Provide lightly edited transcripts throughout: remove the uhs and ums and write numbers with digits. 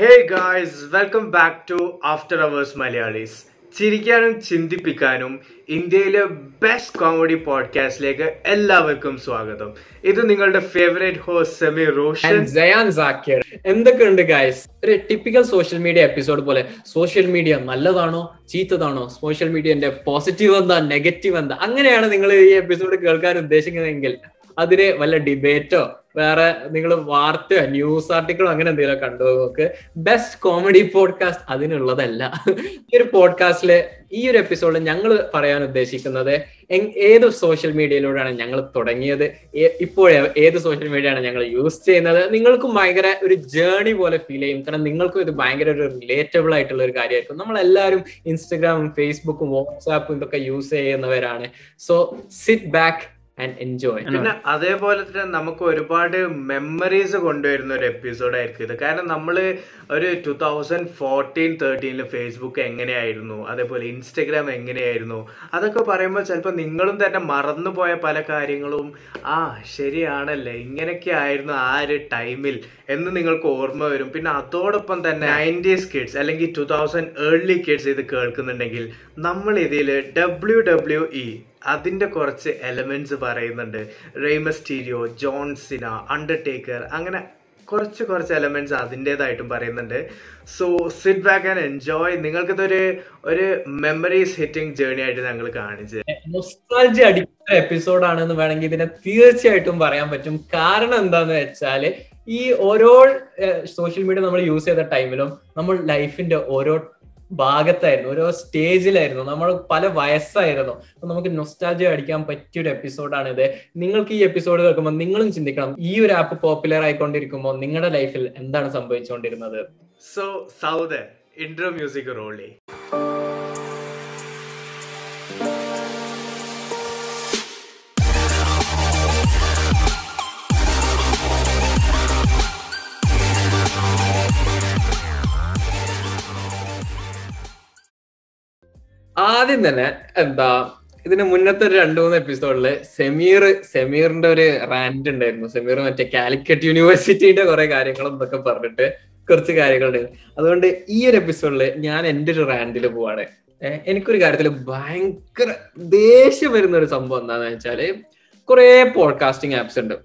Hey guys, welcome back to After Hours Malayalees. ചിരിക്കാനും ചിന്തിപ്പിക്കാനും ഇന്ത്യയിലെ ബെസ്റ്റ് കോമഡി പോഡ്കാസ്റ്റിലേക്ക് എല്ലാവർക്കും സ്വാഗതം. ഇത് നിങ്ങളുടെ ഫേവറേറ്റ് ഹോസ്റ്റ് സമീർ റോഷൻ, സയാൻ സാക്കിർ. എന്തൊക്കെയുണ്ട് ഗായ്സ്? ഒരു ടിപ്പിക്കൽ സോഷ്യൽ മീഡിയ എപ്പിസോഡ് പോലെ. സോഷ്യൽ മീഡിയ നല്ലതാണോ ചീത്തതാണോ, സോഷ്യൽ മീഡിയന്റെ പോസിറ്റീവ് എന്താ നെഗറ്റീവ് എന്താ, അങ്ങനെയാണ് നിങ്ങൾ ഈ എപ്പിസോഡ് കേൾക്കാൻ ഉദ്ദേശിക്കുന്നതെങ്കിൽ അതിന് വല്ല ഡിബേറ്റോ വേറെ നിങ്ങൾ വാർത്തയോ ന്യൂസ് ആർട്ടിക്കിളോ അങ്ങനെ എന്തെങ്കിലും കണ്ടു നോക്ക്. ബെസ്റ്റ് കോമഡി പോഡ്കാസ്റ്റ് അതിനുള്ളതല്ല. ഈ ഒരു പോഡ്കാസ്റ്റില് ഈ ഒരു എപ്പിസോഡിൽ ഞങ്ങൾ പറയാൻ ഉദ്ദേശിക്കുന്നത് ഏത് സോഷ്യൽ മീഡിയയിലൂടെയാണ് ഞങ്ങൾ തുടങ്ങിയത്, ഇപ്പോൾ ഏത് സോഷ്യൽ മീഡിയയാണ് ഞങ്ങൾ യൂസ് ചെയ്യുന്നത്. നിങ്ങൾക്കും ഭയങ്കര ഒരു ജേണി പോലെ ഫീൽ ചെയ്യും, കാരണം നിങ്ങൾക്കും ഇത് ഭയങ്കര ഒരു റിലേറ്റബിൾ ആയിട്ടുള്ള ഒരു കാര്യമായിരിക്കും. നമ്മളെല്ലാവരും ഇൻസ്റ്റഗ്രാമും ഫേസ്ബുക്കും വാട്സാപ്പും ഇതൊക്കെ യൂസ് ചെയ്യുന്നവരാണ്. So sit back and enjoy. പിന്നെ അതേപോലെ തന്നെ നമുക്ക് ഒരുപാട് മെമ്മറീസ് കൊണ്ടുവരുന്ന ഒരു എപ്പിസോഡായിരിക്കും ഇത്. കാരണം നമ്മൾ ഒരു 2014-13 ഫേസ്ബുക്ക് എങ്ങനെയായിരുന്നു, അതേപോലെ ഇൻസ്റ്റഗ്രാം എങ്ങനെയായിരുന്നു അതൊക്കെ പറയുമ്പോൾ ചിലപ്പോൾ നിങ്ങളും തന്നെ മറന്നുപോയ പല കാര്യങ്ങളും ശരിയാണല്ലേ ഇങ്ങനെയൊക്കെ ആയിരുന്നു ആ ഒരു ടൈമിൽ എന്ന് നിങ്ങൾക്ക് ഓർമ്മ വരും. പിന്നെ അതോടൊപ്പം തന്നെ 90s കിഡ്സ് അല്ലെങ്കിൽ 2000 ഏർലി കിഡ്സ് ഇത് കേൾക്കുന്നുണ്ടെങ്കിൽ നമ്മൾ ഇതിൽ WWE അതിൻ്റെ കുറച്ച് എലമെന്റ്സ് പറയുന്നുണ്ട്. Rey Mysterio, John Cena, Undertaker, അങ്ങനെ കുറച്ച് എലമെന്റ്സ് അതിൻ്റേതായിട്ടും പറയുന്നുണ്ട്. So sit back and enjoy. നിങ്ങൾക്കിതൊരു മെമ്മറീസ് ഹിറ്റിംഗ് ജേർണി ആയിട്ട് ഞങ്ങൾ കാണിച്ചു അടിക്കുന്ന എപ്പിസോഡാണെന്ന് വേണമെങ്കിൽ ഇതിനെ തീർച്ചയായിട്ടും പറയാൻ പറ്റും. കാരണം എന്താന്ന് വെച്ചാല് ഈ ഓരോ സോഷ്യൽ മീഡിയ നമ്മൾ യൂസ് ചെയ്ത ടൈമിലും നമ്മൾ ലൈഫിന്റെ ഓരോ ഭാഗത്തായിരുന്നു, ഓരോ സ്റ്റേജിലായിരുന്നു, നമ്മൾ പല വയസ്സായിരുന്നു. അപ്പൊ നമുക്ക് നൊസ്റ്റാൾജിയ അടിക്കാൻ പറ്റിയൊരു എപ്പിസോഡാണിത്. നിങ്ങൾക്ക് ഈ എപ്പിസോഡ് കേൾക്കുമ്പോൾ നിങ്ങളും ചിന്തിക്കണം, ഈ ഒരു ആപ്പ് പോപ്പുലർ ആയിക്കൊണ്ടിരിക്കുമ്പോൾ നിങ്ങളുടെ ലൈഫിൽ എന്താണ് സംഭവിച്ചുകൊണ്ടിരുന്നത്. So Saud intro music roll. ആദ്യം തന്നെ എന്താ, ഇതിന് മുന്നത്തെ ഒരു 2-3 എപ്പിസോഡില് സെമീറിന്റെ ഒരു റാൻഡ് ഉണ്ടായിരുന്നു. സെമീർ മറ്റേ കാലിക്കറ്റ് യൂണിവേഴ്സിറ്റിയുടെ കുറെ കാര്യങ്ങളും ഇതൊക്കെ പറഞ്ഞിട്ട് കുറച്ച് കാര്യങ്ങളുണ്ടായിരുന്നു. അതുകൊണ്ട് ഈ ഒരു എപ്പിസോഡില് ഞാൻ എൻ്റെ ഒരു റാൻഡിൽ പോവാണ്. എനിക്കൊരു കാര്യത്തിൽ ഭയങ്കര ദേഷ്യം വരുന്ന ഒരു സംഭവം എന്താന്ന് വെച്ചാല്, കുറെ പോഡ്കാസ്റ്റിംഗ് ആപ്സ് ഉണ്ട്.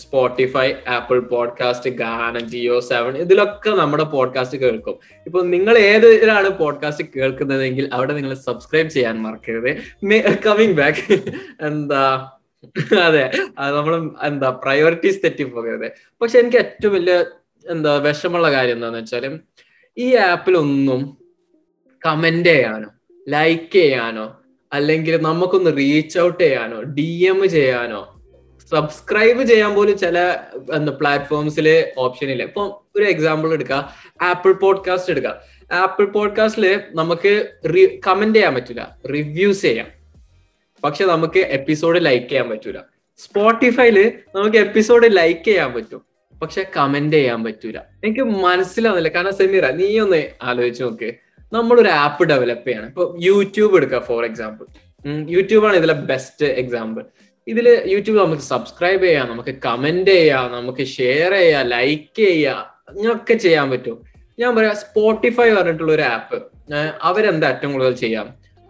Spotify, Apple podcast, Gaana, Jio 7, ഇതിലൊക്കെ നമ്മുടെ പോഡ്കാസ്റ്റ് കേൾക്കും. ഇപ്പൊ നിങ്ങൾ ഏതിലാണ് പോഡ്കാസ്റ്റ് കേൾക്കുന്നതെങ്കിൽ അവിടെ നിങ്ങൾ സബ്സ്ക്രൈബ് ചെയ്യാൻ മറക്കരുത്. കമ്മിങ് ബാക്ക്, നമ്മൾ പ്രയോറിറ്റീസ് തെറ്റിപ്പോകരുത്. പക്ഷെ എനിക്ക് ഏറ്റവും വലിയ വിഷമുള്ള കാര്യം എന്താന്ന് വെച്ചാല്, ഈ ആപ്പിലൊന്നും കമന്റ് ചെയ്യാനോ ലൈക്ക് ചെയ്യാനോ അല്ലെങ്കിൽ നമുക്കൊന്ന് റീച്ച് ഔട്ട് ചെയ്യാനോ DM ചെയ്യാനോ സബ്സ്ക്രൈബ് ചെയ്യാൻ പോലും ചില പ്ലാറ്റ്ഫോംസിൽ ഓപ്ഷൻ ഇല്ല. ഇപ്പൊ ഒരു എക്സാമ്പിൾ എടുക്കുക, ആപ്പിൾ പോഡ്കാസ്റ്റ് എടുക്കുക. ആപ്പിൾ പോഡ്കാസ്റ്റില് നമുക്ക് കമന്റ് ചെയ്യാൻ പറ്റൂല, റിവ്യൂസ് ചെയ്യാം, പക്ഷെ നമുക്ക് എപ്പിസോഡ് ലൈക്ക് ചെയ്യാൻ പറ്റൂല. സ്പോട്ടിഫൈയില് നമുക്ക് എപ്പിസോഡ് ലൈക്ക് ചെയ്യാൻ പറ്റും, പക്ഷെ കമന്റ് ചെയ്യാൻ പറ്റൂല. എനിക്ക് മനസ്സിലാവുന്നില്ല. കാരണം സെമീറ, നീ ഒന്ന് ആലോചിച്ച് നോക്ക്, നമ്മളൊരു ആപ്പ് ഡെവലപ്പ് ചെയ്യണം. ഇപ്പൊ യൂട്യൂബ് എടുക്കുക ഫോർ എക്സാമ്പിൾ. യൂട്യൂബാണ് ഇതിലെ ബെസ്റ്റ് എക്സാമ്പിൾ. ഇതില് യൂട്യൂബ് നമുക്ക് സബ്സ്ക്രൈബ് ചെയ്യാം, നമുക്ക് കമന്റ് ചെയ്യാം, നമുക്ക് ഷെയർ ചെയ്യാം, ലൈക്ക് ചെയ്യാം, ഇങ്ങനൊക്കെ ചെയ്യാൻ പറ്റും. ഞാൻ പറയാം, സ്പോട്ടിഫൈ പറഞ്ഞിട്ടുള്ള ഒരു ആപ്പ്, അവരെന്താ ഏറ്റവും കൂടുതൽ ചെയ്യാം,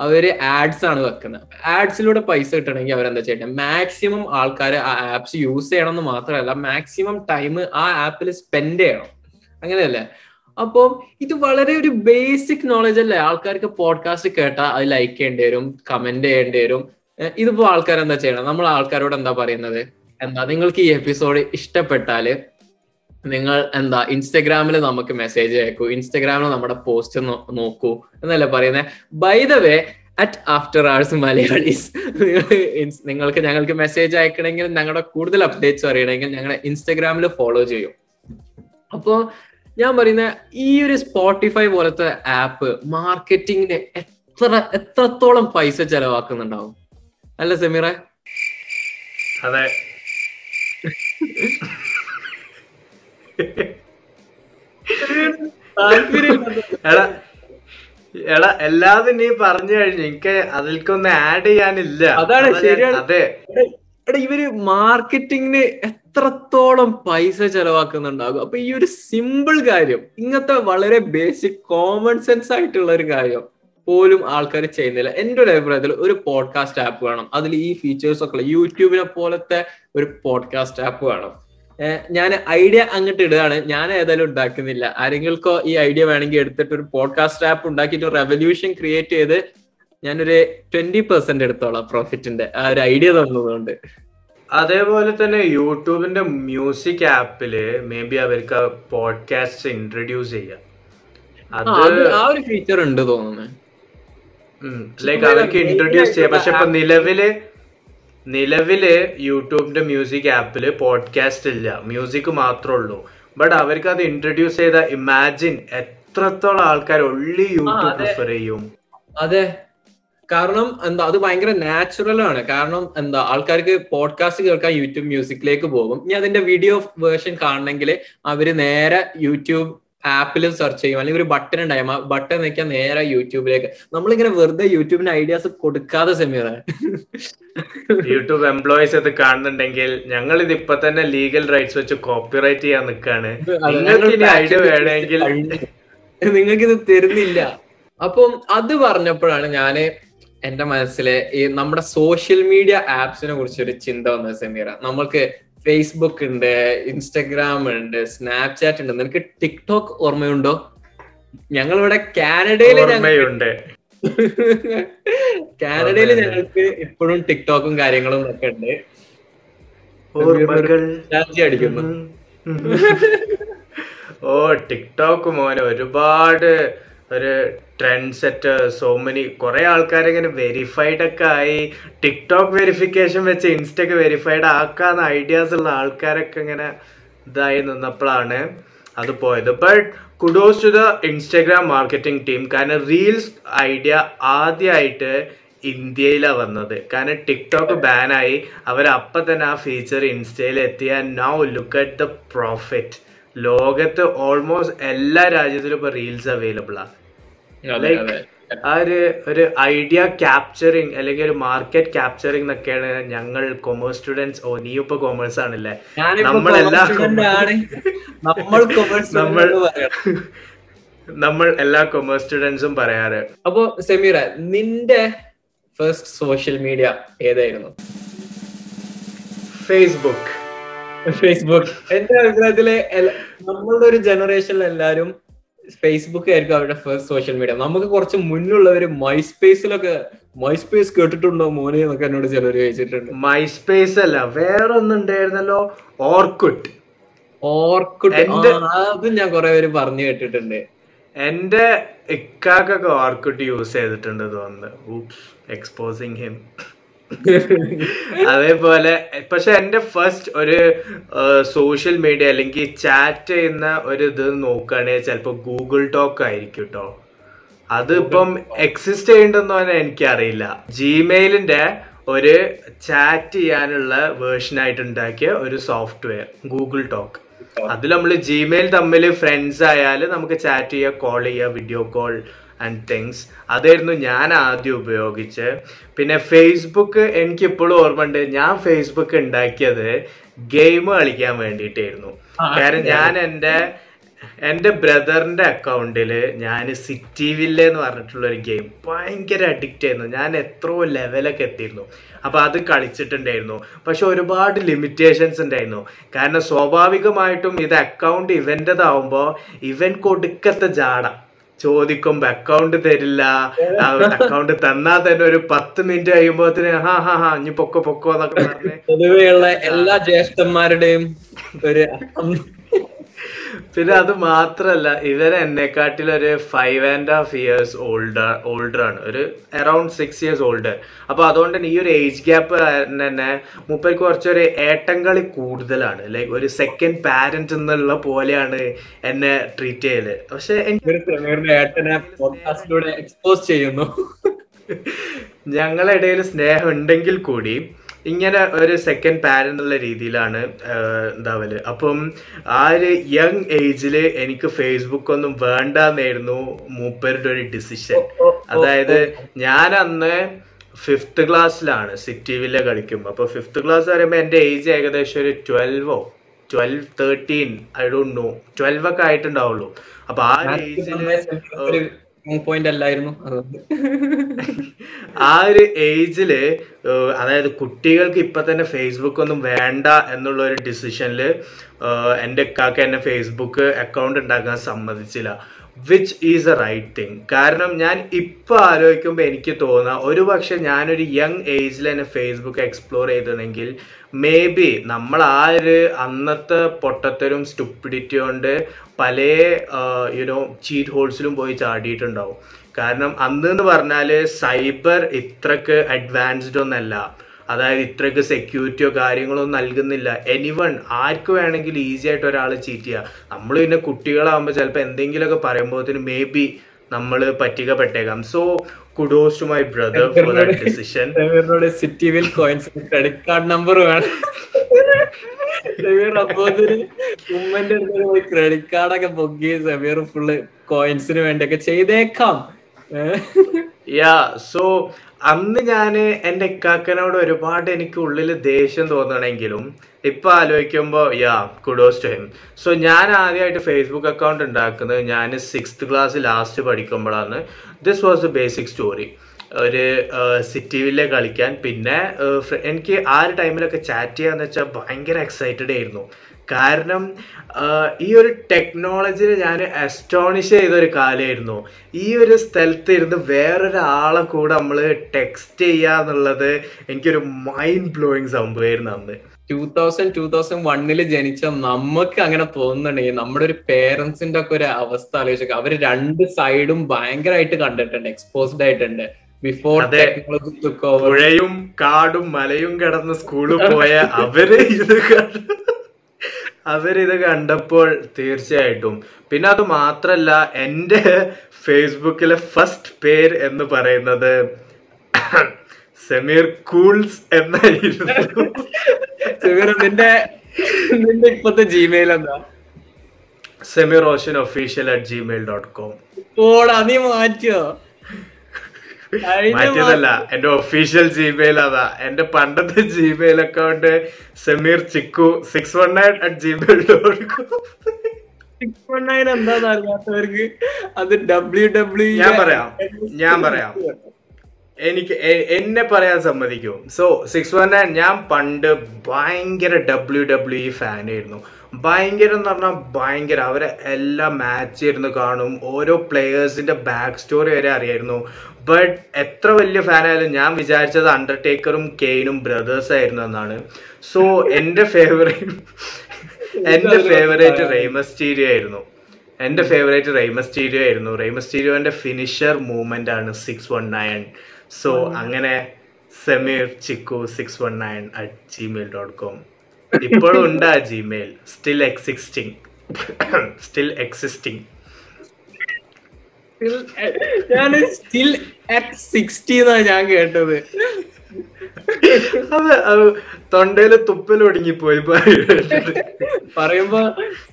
അവര് ആഡ്സ് ആണ് വെക്കുന്നത്. ആഡ്സിലൂടെ പൈസ കിട്ടണമെങ്കിൽ അവരെന്താ ചെയ്യണം, മാക്സിമം ആൾക്കാർ ആ ആപ്സ് യൂസ് ചെയ്യണം എന്ന് മാത്രമല്ല, മാക്സിമം ടൈം ആ ആപ്പിൽ സ്പെൻഡ് ചെയ്യണം, അങ്ങനെയല്ലേ? അപ്പം ഇത് വളരെ ഒരു ബേസിക് നോളജ് അല്ലേ? ആൾക്കാർക്ക് പോഡ്കാസ്റ്റ് കേട്ടാൽ അത് ലൈക്ക് ചെയ്യേണ്ടി വരും, കമന്റ് ചെയ്യേണ്ടി വരും. ഇതിപ്പോ ആൾക്കാരെന്താ ചെയ്യണം, നമ്മൾ ആൾക്കാരോട് എന്താ പറയുന്നത്, എന്താ നിങ്ങൾക്ക് ഈ എപ്പിസോഡ് ഇഷ്ടപ്പെട്ടാല് നിങ്ങൾ ഇൻസ്റ്റഗ്രാമിൽ നമുക്ക് മെസ്സേജ് അയക്കൂ, ഇൻസ്റ്റഗ്രാമിൽ നമ്മുടെ പോസ്റ്റ് നോക്കൂ എന്നല്ലേ പറയുന്നത്. By the way, at After Hours Malayalees നിങ്ങൾക്ക് ഞങ്ങൾക്ക് മെസ്സേജ് അയക്കണമെങ്കിൽ, ഞങ്ങളുടെ കൂടുതൽ അപ്ഡേറ്റ്സ് അറിയണമെങ്കിൽ ഞങ്ങളുടെ ഇൻസ്റ്റഗ്രാമിൽ ഫോളോ ചെയ്യും. അപ്പോ ഞാൻ പറയുന്ന ഈ ഒരു സ്പോട്ടിഫൈ പോലത്തെ ആപ്പ് മാർക്കറ്റിങ്ങിന് എത്രത്തോളം പൈസ ചെലവാക്കുന്നുണ്ടാവും, അല്ല സെമീറ? അതെ, എടാ എല്ലാതും നീ പറഞ്ഞു കഴിഞ്ഞു, എനിക്ക് അതിൽക്കൊന്നും ആഡ് ചെയ്യാനില്ല. അതാണ് ശരിയാണ്. അതെ, എടാ ഇവര് മാർക്കറ്റിങ്ങിന് എത്രത്തോളം പൈസ ചെലവാക്കുന്നുണ്ടാകും? അപ്പൊ ഈ ഒരു സിമ്പിൾ കാര്യം, ഇങ്ങനത്തെ വളരെ ബേസിക് കോമൺ സെൻസ് ആയിട്ടുള്ള ഒരു കാര്യം പോലും ആൾക്കാർ ചെയ്യുന്നില്ല. എൻ്റെ ഒരു അഭിപ്രായത്തിൽ ഒരു പോഡ്കാസ്റ്റ് ആപ്പ് വേണം, അതിൽ ഈ ഫീച്ചേഴ്സ് ഒക്കെ ഉള്ള യൂട്യൂബിനെ പോലത്തെ ഒരു പോഡ്കാസ്റ്റ് ആപ്പ് വേണം. ഞാൻ ഐഡിയ അങ്ങോട്ട് ഇടുകയാണ്, ഞാൻ ഏതായാലും ഉണ്ടാക്കുന്നില്ല. ആരെങ്കിൽക്കോ ഈ ഐഡിയ വേണമെങ്കിൽ എടുത്തിട്ട് ഒരു പോഡ്കാസ്റ്റ് ആപ്പ് ഉണ്ടാക്കിയിട്ട് റെവല്യൂഷൻ ക്രിയേറ്റ് ചെയ്ത് ഞാനൊരു 20% എടുത്തോളാം പ്രോഫിറ്റിന്റെ, ആ ഒരു ഐഡിയ തന്നതുകൊണ്ട്. അതേപോലെ തന്നെ യൂട്യൂബിന്റെ മ്യൂസിക് ആപ്പില് മേ ബി അവർക്ക് പോഡ്കാസ്റ്റ് ഇൻട്രൊഡ്യൂസ് ചെയ്യാം, ആ ഒരു ഫീച്ചർ ഉണ്ട് തോന്നുന്നു, ലൈക്ക് അവർക്ക് ഇൻട്രൊഡ്യൂസ് ചെയ്യാം. പക്ഷെ ഇപ്പൊ നിലവില് യൂട്യൂബിന്റെ മ്യൂസിക് ആപ്പില് പോഡ്കാസ്റ്റ് ഇല്ല, മ്യൂസിക് മാത്രമേ ഉള്ളൂ. ബട്ട് അവർക്ക് അത് ഇൻട്രൊഡ്യൂസ് ചെയ്ത ഇമാജിൻ എത്രത്തോളം ആൾക്കാർ ഒള്ളി യൂട്യൂബ് പ്രിഫർ ചെയ്യും. അതെ, കാരണം എന്താ അത് ഭയങ്കര നാച്ചുറൽ ആണ്. കാരണം എന്താ ആൾക്കാർക്ക് പോഡ്കാസ്റ്റ് കേൾക്കാൻ യൂട്യൂബ് മ്യൂസിക്കിലേക്ക് പോകും. ഇനി അതിന്റെ വീഡിയോ വേർഷൻ കാണണമെങ്കിൽ അവര് നേരെ യൂട്യൂബ് ആപ്പിലും സെർച്ച് ചെയ്യും, അല്ലെങ്കിൽ ഒരു ബട്ടൺ ഉണ്ടായും, ആ ബട്ടൺ നിൽക്കാൻ നേരെ യൂട്യൂബിലേക്ക്. നമ്മളിങ്ങനെ വെറുതെ യൂട്യൂബിന് ഐഡിയാസ് കൊടുക്കാതെ സമീറ, യൂട്യൂബ് എംപ്ലോയീസ് അത് കാണുന്നുണ്ടെങ്കിൽ ഞങ്ങൾ ഇത് ഇപ്പൊ തന്നെ ലീഗൽ റൈറ്റ്സ് വെച്ച് കോപ്പിറൈറ്റ് ചെയ്യാൻ നിൽക്കാണ്, ഐഡിയ വേണമെങ്കിൽ നിങ്ങൾക്കിത് തരുന്നില്ല. അപ്പം അത് പറഞ്ഞപ്പോഴാണ് ഞാൻ എന്റെ മനസ്സിലെ ഈ നമ്മുടെ സോഷ്യൽ മീഡിയ ആപ്സിനെ കുറിച്ചൊരു ചിന്ത വന്നത് സമീറ. നമ്മൾക്ക് ഫേസ്ബുക്ക് ഉണ്ട്, ഇൻസ്റ്റഗ്രാം ഉണ്ട്, സ്നാപ്ചാറ്റ് ഉണ്ട്, നിനക്ക് ടിക്ടോക്ക് ഓർമ്മയുണ്ടോ? ഞങ്ങളിവിടെ കാനഡയില് ഞങ്ങൾക്ക് ഇപ്പോഴും ടിക്ടോക്കും കാര്യങ്ങളും ഒക്കെ ഉണ്ട്. അടിക്കുന്നു ഓ ടിക്ടോക്ക് മോനെ, ഒരുപാട് ഒരു ട്രെൻഡ് സെറ്റ്, സോ മെനി കുറെ ആൾക്കാരിങ്ങനെ വെരിഫൈഡ് ഒക്കെ ആയി. ടിക്ടോക്ക് വെരിഫിക്കേഷൻ വെച്ച് ഇൻസ്റ്റക്ക് വെരിഫൈഡ് ആക്കാന്ന് ഐഡിയാസ് ഉള്ള ആൾക്കാരൊക്കെ ഇങ്ങനെ ഇതായി നിന്നപ്പോഴാണ് അത് പോയത്. But kudos to the Instagram marketing team, കാരണം റീൽസ് ഐഡിയ ആദ്യമായിട്ട് ഇന്ത്യയിലാണ് വന്നത്. കാരണം ടിക്ടോക്ക് ബാനായി അവരപ്പം തന്നെ ആ ഫീച്ചർ ഇൻസ്റ്റയിൽ എത്തിയ. Now look at the profit, ലോകത്ത് ഓൾമോസ്റ്റ് എല്ലാ രാജ്യത്തിലും ഇപ്പൊ റീൽസ് അവൈലബിൾ ആണ്. ലൈക്ക് ആ ഒരു ഐഡിയ ക്യാപ്ചറിങ് അല്ലെങ്കിൽ ഒരു മാർക്കറ്റ് ക്യാപ്ചറിങ് എന്നൊക്കെയാണ് ഞങ്ങൾ കൊമേഴ്സ് സ്റ്റുഡൻസ്. ഓ നീ ഇപ്പൊ കൊമേഴ്സ് ആണല്ലേ, നമ്മൾ എല്ലാ കൊമേഴ്സ് സ്റ്റുഡൻസും പറയാറ്. അപ്പൊ സമീറ, നിന്റെ ഫസ്റ്റ് സോഷ്യൽ മീഡിയ ഏതായിരുന്നു? ഫേസ്ബുക്ക്. എന്റെ അഭിപ്രായത്തില് നമ്മളുടെ ഒരു ജനറേഷനിൽ എല്ലാരും ഫേസ്ബുക്ക് ആയിരിക്കും അവരുടെ ഫസ്റ്റ് സോഷ്യൽ മീഡിയ. നമുക്ക് കുറച്ച് മുന്നുള്ളവര് മൈസ്പേസ് കേട്ടിട്ടുണ്ടോ മോനെ എന്നൊക്കെ എന്നോട് ചിലർ ചോദിച്ചിട്ടുണ്ട്. മൈസ്പേസ് അല്ല, വേറെ ഒന്നുണ്ടായിരുന്നല്ലോ, ഓർക്കുട്ട്. അതും ഞാൻ കുറെ പേര് പറഞ്ഞു കേട്ടിട്ടുണ്ട്. എന്റെ ഇക്കാക്കൊക്കെ ഓർക്കുട്ട് യൂസ് ചെയ്തിട്ടുണ്ട് തോന്നുന്നു, എക്സ്പോസിങ് ഹിം. അതേപോലെ പക്ഷെ എന്റെ ഫസ്റ്റ് ഒരു സോഷ്യൽ മീഡിയ അല്ലെങ്കിൽ ചാറ്റ് ചെയ്യുന്ന ഒരു ഇത് നോക്കുകയാണെങ്കിൽ ചിലപ്പോ ഗൂഗിൾ ടോക്ക് ആയിരിക്കും കേട്ടോ. അത് ഇപ്പം എക്സിസ്റ്റ് ചെയ്യണ്ടെന്ന് പറഞ്ഞാൽ എനിക്കറിയില്ല. ജിമെയിലിന്റെ ഒരു ചാറ്റ് ചെയ്യാനുള്ള വേർഷൻ ആയിട്ട് ഉണ്ടാക്കിയ ഒരു സോഫ്റ്റ്വെയർ ഗൂഗിൾ ടോക്ക്. അതിൽ നമ്മൾ ജിമെയിൽ തമ്മിൽ ഫ്രണ്ട്സ് ആയാലും നമുക്ക് ചാറ്റ് ചെയ്യുക, കോൾ ചെയ്യുക, വീഡിയോ കോൾ ആൻഡ് തിങ്സ്. അതായിരുന്നു ഞാൻ ആദ്യം ഉപയോഗിച്ച്. പിന്നെ ഫേസ്ബുക്ക് എനിക്കിപ്പോഴും ഓർമ്മയുണ്ട്, ഞാൻ ഫേസ്ബുക്ക് ഉണ്ടാക്കിയത് ഗെയിം കളിക്കാൻ വേണ്ടിയിട്ടായിരുന്നു. കാരണം ഞാൻ എൻ്റെ ബ്രദറിൻ്റെ അക്കൗണ്ടിൽ ഞാൻ സിറ്റി വില്ല എന്ന് പറഞ്ഞിട്ടുള്ളൊരു ഗെയിം ഭയങ്കര അഡിക്റ്റ് ആയിരുന്നു. ഞാൻ എത്രയോ ലെവലൊക്കെ എത്തിയിരുന്നു. അപ്പോൾ അത് കളിച്ചിട്ടുണ്ടായിരുന്നു. പക്ഷെ ഒരുപാട് ലിമിറ്റേഷൻസ് ഉണ്ടായിരുന്നു. കാരണം സ്വാഭാവികമായിട്ടും ഇത് അക്കൗണ്ട് ഇവൻ്റെതാവുമ്പോൾ ഇവൻ കൊടുക്കത്തെ ജാട ചോദിക്കുമ്പോ അക്കൗണ്ട് തരില്ല. അക്കൗണ്ട് തന്നാ തന്നെ ഒരു 10 മിനിറ്റ് കഴിയുമ്പോത്തിന് ഹാ ഇനി പൊക്കോ എന്നൊക്കെ പറഞ്ഞ് പൊതുവെയുള്ള എല്ലാ ജ്യേഷ്ഠന്മാരുടെയും ഒരു. പിന്നെ അത് മാത്രല്ല, ഇവര് എന്നെക്കാട്ടിൽ ഒരു 5.5 years ഓൾഡറാണ്, ഒരു അറൌണ്ട് 6 years ഓൾഡർ. അപ്പൊ അതുകൊണ്ട് തന്നെ ഈ ഒരു ഏജ് ഗ്യാപ്പ് തന്നെ മൂപ്പർക്ക് കുറച്ചൊരു ഏട്ടങ്കളി കൂടുതലാണ്. ലൈക്ക് ഒരു സെക്കൻഡ് പാരന്റ് എന്നുള്ള പോലെയാണ് എന്നെ ട്രീറ്റ് ചെയ്യല്. പക്ഷെ ഞങ്ങളുടെ ഇടയിൽ സ്നേഹം ഉണ്ടെങ്കിൽ കൂടി ഇങ്ങനെ ഒരു സെക്കൻഡ് പാരന്റ് ഉള്ള രീതിയിലാണ് ഉണ്ടാവല്. അപ്പം ആ ഒരു യങ് ഏജില് എനിക്ക് ഫേസ്ബുക്ക് ഒന്നും വേണ്ടെന്നായിരുന്നു മൂപ്പരുടെ ഒരു ഡിസിഷൻ. അതായത് ഞാൻ അന്ന് ഫിഫ്ത്ത് ക്ലാസ്സിലാണ് സിറ്റി വില്ല കളിക്കുമ്പോൾ. അപ്പോൾ ഫിഫ്ത്ത് ക്ലാസ് പറയുമ്പോൾ എൻ്റെ ഏജ് ഏകദേശം ഒരു 12, 13 ഐ ഡോണ്ട് നോ, 12 ഒക്കെ ആയിട്ടുണ്ടാവുള്ളൂ. അപ്പൊ ആ ഏജില് അതായത് കുട്ടികൾക്ക് ഇപ്പൊ തന്നെ ഫേസ്ബുക്ക് ഒന്നും വേണ്ട എന്നുള്ള ഒരു ഡിസിഷനില് എൻ്റെ ഇക്കാക്ക് എന്നെ ഫേസ്ബുക്ക് അക്കൗണ്ട് ഉണ്ടാക്കാൻ സമ്മതിച്ചില്ല. which is a right thing. കാരണം ഞാൻ ഇപ്പൊ ആലോചിക്കുമ്പോൾ എനിക്ക് തോന്നാം ഒരു പക്ഷെ ഞാനൊരു യങ് ഏജിൽ തന്നെ ഫേസ്ബുക്ക് എക്സ്പ്ലോർ ചെയ്തതെങ്കിൽ മേ ബി നമ്മൾ ആ ഒരു അന്നത്തെ പൊട്ടത്തരും സ്റ്റുപ്പിഡിറ്റി കൊണ്ട് പല ചീറ്റ് ഹോൾസിലും പോയി ചാടിയിട്ടുണ്ടാവും. കാരണം അന്ന് പറഞ്ഞാല് സൈബർ ഇത്രക്ക് അഡ്വാൻസ്ഡ് ഒന്നല്ല, അതായത് ഇത്രയ്ക്ക് സെക്യൂരിറ്റിയോ കാര്യങ്ങളോ നൽകുന്നില്ല. എനിവൺ ആർക്ക് വേണമെങ്കിലും ഈസി ആയിട്ട് ഒരാൾ ചീറ്റ് ചെയ്യുക. നമ്മൾ പിന്നെ കുട്ടികളാകുമ്പോൾ ചിലപ്പോൾ എന്തെങ്കിലുമൊക്കെ പറയുമ്പോഴത്തേന് മേ ബി നമ്മൾ പറ്റിക്കപ്പെട്ടേക്കാം. So kudos to my brother for that decision. Credit card number വേണം, ക്രെഡിറ്റ് കാർഡൊക്കെ പൊക്കി സമീർ ഫുള്ള് കോയിൻസിന് വേണ്ടിയൊക്കെ ചെയ്തേക്കാം. സോ അന്ന് ഞാന് എൻ്റെ ഇക്കാക്കനോട് ഒരുപാട് എനിക്ക് ഉള്ളിൽ ദേഷ്യം തോന്നണമെങ്കിലും ഇപ്പൊ ആലോചിക്കുമ്പോ കുഡോസ് ടു ഹിം. സോ ഞാൻ ആദ്യമായിട്ട് ഫേസ്ബുക്ക് അക്കൗണ്ട് ഉണ്ടാക്കുന്നത് ഞാൻ 6th ക്ലാസ് ലാസ്റ്റ് പഠിക്കുമ്പോഴാണ്. This was a basic story. ഒരു സിറ്റി വില്ല കളിക്കാൻ പിന്നെ എനിക്ക് ആ ഒരു ടൈമിലൊക്കെ ചാറ്റ് ചെയ്യാന്ന് വെച്ചാൽ ഭയങ്കര എക്സൈറ്റഡ് ആയിരുന്നു. കാരണം ഈ ഒരു ടെക്നോളജിയിൽ ഞാൻ അസ്റ്റോണിഷ് ചെയ്തൊരു കാലമായിരുന്നു. ഈ ഒരു സ്ഥലത്തിരുന്ന് വേറൊരാളെ കൂടെ നമ്മൾ ടെക്സ്റ്റ് ചെയ്യുക എന്നുള്ളത് എനിക്കൊരു മൈൻഡ് ബ്ലോയിങ് സംഭവമായിരുന്നു അന്ന്. 2000-2001 ജനിച്ച നമുക്ക് അങ്ങനെ തോന്നുന്നുണ്ടെങ്കിൽ നമ്മുടെ ഒരു പേരൻസിന്റെ ഒക്കെ ഒരു അവസ്ഥ ആലോചിച്ചൊക്കെ അവര് രണ്ട് സൈഡും ഭയങ്കരമായിട്ട് കണ്ടിട്ടുണ്ട്, എക്സ്പോസ്ഡ് ആയിട്ടുണ്ട്. ബിഫോർ ടെക്നോളജി ടുക്ക് ഓവർ പുഴയും കാടും മലയും കടന്ന് സ്കൂളിൽ പോയ അവര് അവരിത് കണ്ടപ്പോൾ തീർച്ചയായിട്ടും. പിന്നെ അത് മാത്രല്ല, എൻ്റെ ഫേസ്ബുക്കിലെ ഫസ്റ്റ് പേര് എന്ന് പറയുന്നത് സമീർ കൂൾസ് എന്നായിരുന്നു. നിന്റെ ഇപ്പോഴത്തെ ജിമെയിൽ എന്താ? samiroshanofficial@gmail.com. ഓടാ നീ മാറ്റിയോ? മാറ്റിയതല്ല, എന്റെ ഒഫീഷ്യൽ ജിമെയിൽ അതാ. എന്റെ പണ്ടത്തെ Gmail account Sameer chikoo 619@gmail.com. ഞാൻ പറയാം എനിക്ക് എന്നെ പറയാൻ സമ്മതിക്കും. സോ 619 ഞാൻ പണ്ട് ഭയങ്കര WWE ഫാനായിരുന്നു. ഭയങ്കര എന്ന് പറഞ്ഞാൽ ഭയങ്കര, അവരെ എല്ലാ മാച്ച് ഇരുന്ന് കാണും, ഓരോ പ്ലെയേഴ്സിന്റെ ബാക്ക് സ്റ്റോറി വരെ അറിയായിരുന്നു. ബട്ട് എത്ര വലിയ ഫാനായാലും ഞാൻ വിചാരിച്ചത് അണ്ടർടേക്കറും കെയ്നും ബ്രദേഴ്സ് ആയിരുന്നു എന്നാണ്. സോ എൻ്റെ ഫേവറേറ്റ് റെയ്മസ്റ്റീരിയോ ആയിരുന്നു. റെയ്മസ്റ്റീരിയോന്റെ ഫിനിഷർ മൂവ്മെന്റ് ആണ് 619. സോ അങ്ങനെ സമീർ ചിക്കു 619@gmail.com. ഇപ്പോഴും ഉണ്ട് ആ ജിമെയിൽ, സ്റ്റിൽ എക്സിസ്റ്റിംഗ്. ഞാൻ കേട്ടത് അത് തൊണ്ടയില് തുപ്പൽ ഒടുങ്ങിപ്പോയി പറയുമ്പോ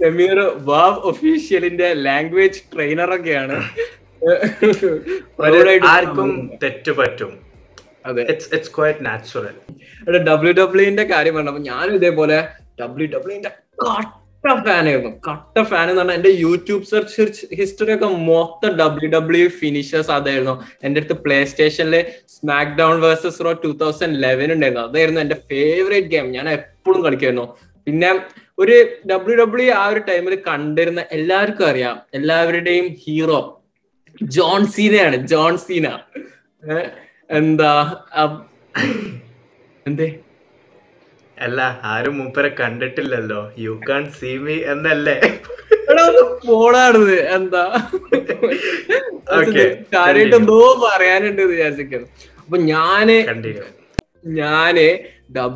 സമീർ വാവ് ഒഫീഷ്യലിന്റെ ലാംഗ്വേജ് ട്രെയിനറൊക്കെയാണ്. ആർക്കും തെറ്റ് പറ്റും, ഡബ്ല്യു ഡബ്ല്യുന്റെ കാര്യം പറഞ്ഞപ്പോ ഞാനും ഇതേപോലെ WWE ഫാനായിരുന്നു. കട്ട ഫാൻ എന്ന് പറഞ്ഞാൽ എന്റെ യൂട്യൂബ് സെർച്ച് ഹിസ്റ്ററി ഒക്കെ മൊത്തം WWE ഫിനിഷേഴ്സ് അതായിരുന്നു. എന്റെ അടുത്ത് പ്ലേ സ്റ്റേഷനില് സ്മാക്ഡൌൺ വേഴ്സസ് റോ 2011 ഉണ്ടായിരുന്നു. അതായിരുന്നു എന്റെ ഫേവറേറ്റ് ഗെയിം, ഞാൻ എപ്പോഴും കളിക്കായിരുന്നു. പിന്നെ ഒരു WWE ആ ഒരു ടൈമിൽ കണ്ടിരുന്ന എല്ലാവർക്കും അറിയാം, എല്ലാവരുടെയും ഹീറോ ജോൺ സീന. എന്താ എന്തേ അല്ല, ആരും മൂപ്പരെ കണ്ടിട്ടില്ലല്ലോ, യു കാൻ സീ മീ എന്നല്ലേ പോണാണത്. എന്താ കാര്യമായിട്ട് എന്തോ പറയാനുണ്ട് വിചാരിച്ചിരിക്കുന്നു. അപ്പൊ ഞാന്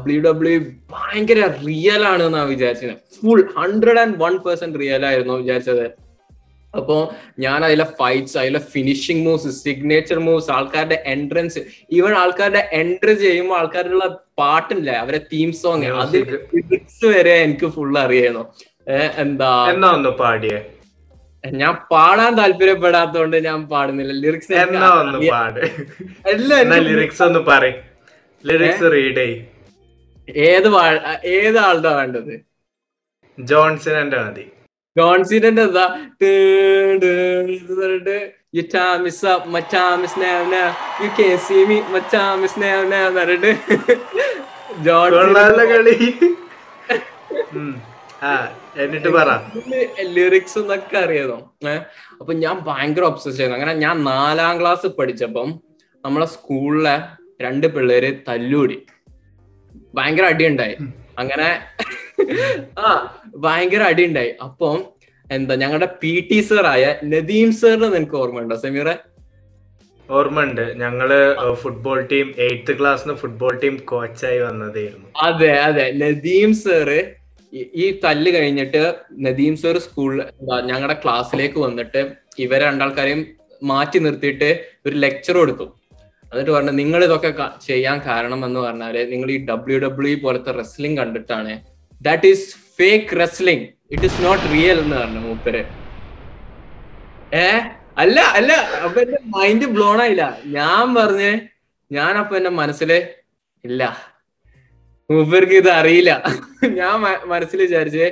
WWE ഭയങ്കര റിയൽ ആണ് എന്നാ വിചാരിച്ചത്. ഫുൾ 101% റിയൽ ആയിരുന്നു വിചാരിച്ചത്. അപ്പോ ഞാൻ അതിലെ ഫൈറ്റ്സ്, അതിലെ ഫിനിഷിംഗ് മൂവ്സ്, സിഗ്നേച്ചർ മൂവ്സ്, ആൾക്കാരുടെ എൻട്രൻസ്, ഈവൻ ആൾക്കാരുടെ എൻട്രി ചെയ്യുമ്പോൾ ആൾക്കാരുടെ പാട്ടില്ലേ, അവരെ തീം സോങ്, അതിൽ ലിറിക്സ് വരെ എനിക്ക് ഫുൾ അറിയായിരുന്നു. എന്താ പാടിയേ ഞാൻ പാടാൻ താല്പര്യപ്പെടാത്തോണ്ട് ഞാൻ പാടുന്നില്ല. ലിറിക്സ് എന്നാ ഒന്ന് പാട്. എല്ലാ ലിറിക്സ് ഒന്ന് പറയും. ലിറിക്സ് റീഡ് ചെയ്. ഏത് ആളുടെ വേണ്ടത്? ജോൺസിന്റെ മതി. ജോൺസിന്റെ എന്താ പറഞ്ഞിട്ട് ലിറിക്സ് എന്നൊക്കെ അറിയാതോ. അപ്പൊ ഞാൻ ഭയങ്കര ഒബ്സസ് ചെയ്യുന്നു. അങ്ങനെ ഞാൻ 4ാം ക്ലാസ് പഠിച്ചപ്പം നമ്മളെ സ്കൂളിലെ 2 പിള്ളേര് തല്ലൂടി, ഭയങ്കര അടിയുണ്ടായി. അങ്ങനെ ഭയങ്കര അടിയുണ്ടായി. അപ്പം എന്താ ഞങ്ങളുടെ PT സാറായ നദീം സാറിന് നിനക്ക് ഓർമ്മയുണ്ടോ സമീറെ? ഓർമ്മയുണ്ട്. ഞങ്ങള് ഫുട്ബോൾ ടീം 8th ക്ലാസ്സിന് ഫുട്ബോൾ ടീം കോച്ചായി വന്നതായിരുന്നു. അതെ അതെ. നദീം സാറ് ഈ തല്ല് കഴിഞ്ഞിട്ട് നദീം സാറ് സ്കൂളിൽ ഞങ്ങളുടെ ക്ലാസ്സിലേക്ക് വന്നിട്ട് ഇവരെ 2 ആൾക്കാരെയും മാറ്റി നിർത്തിയിട്ട് ഒരു ലെക്ചർ കൊടുത്തു. എന്നിട്ട് പറഞ്ഞു, നിങ്ങൾ ഇതൊക്കെ ചെയ്യാൻ കാരണം എന്ന് പറഞ്ഞാല് നിങ്ങൾ ഈ WWE പോലത്തെ റെസ്ലിംഗ് കണ്ടിട്ടാണ്. That is fake wrestling, it is not real എന്ന് പറഞ്ഞു മൂപ്പര്. അല്ല അപ്പൊ എന്റെ മൈൻഡ് ബ്ലോൺ ആയില്ല. ഞാൻ അപ്പൊ എന്റെ മനസ്സില് ഇല്ല മൂപ്പർക്ക് ഇത് അറിയില്ല. ഞാൻ മനസ്സിൽ വിചാരിച്ചേ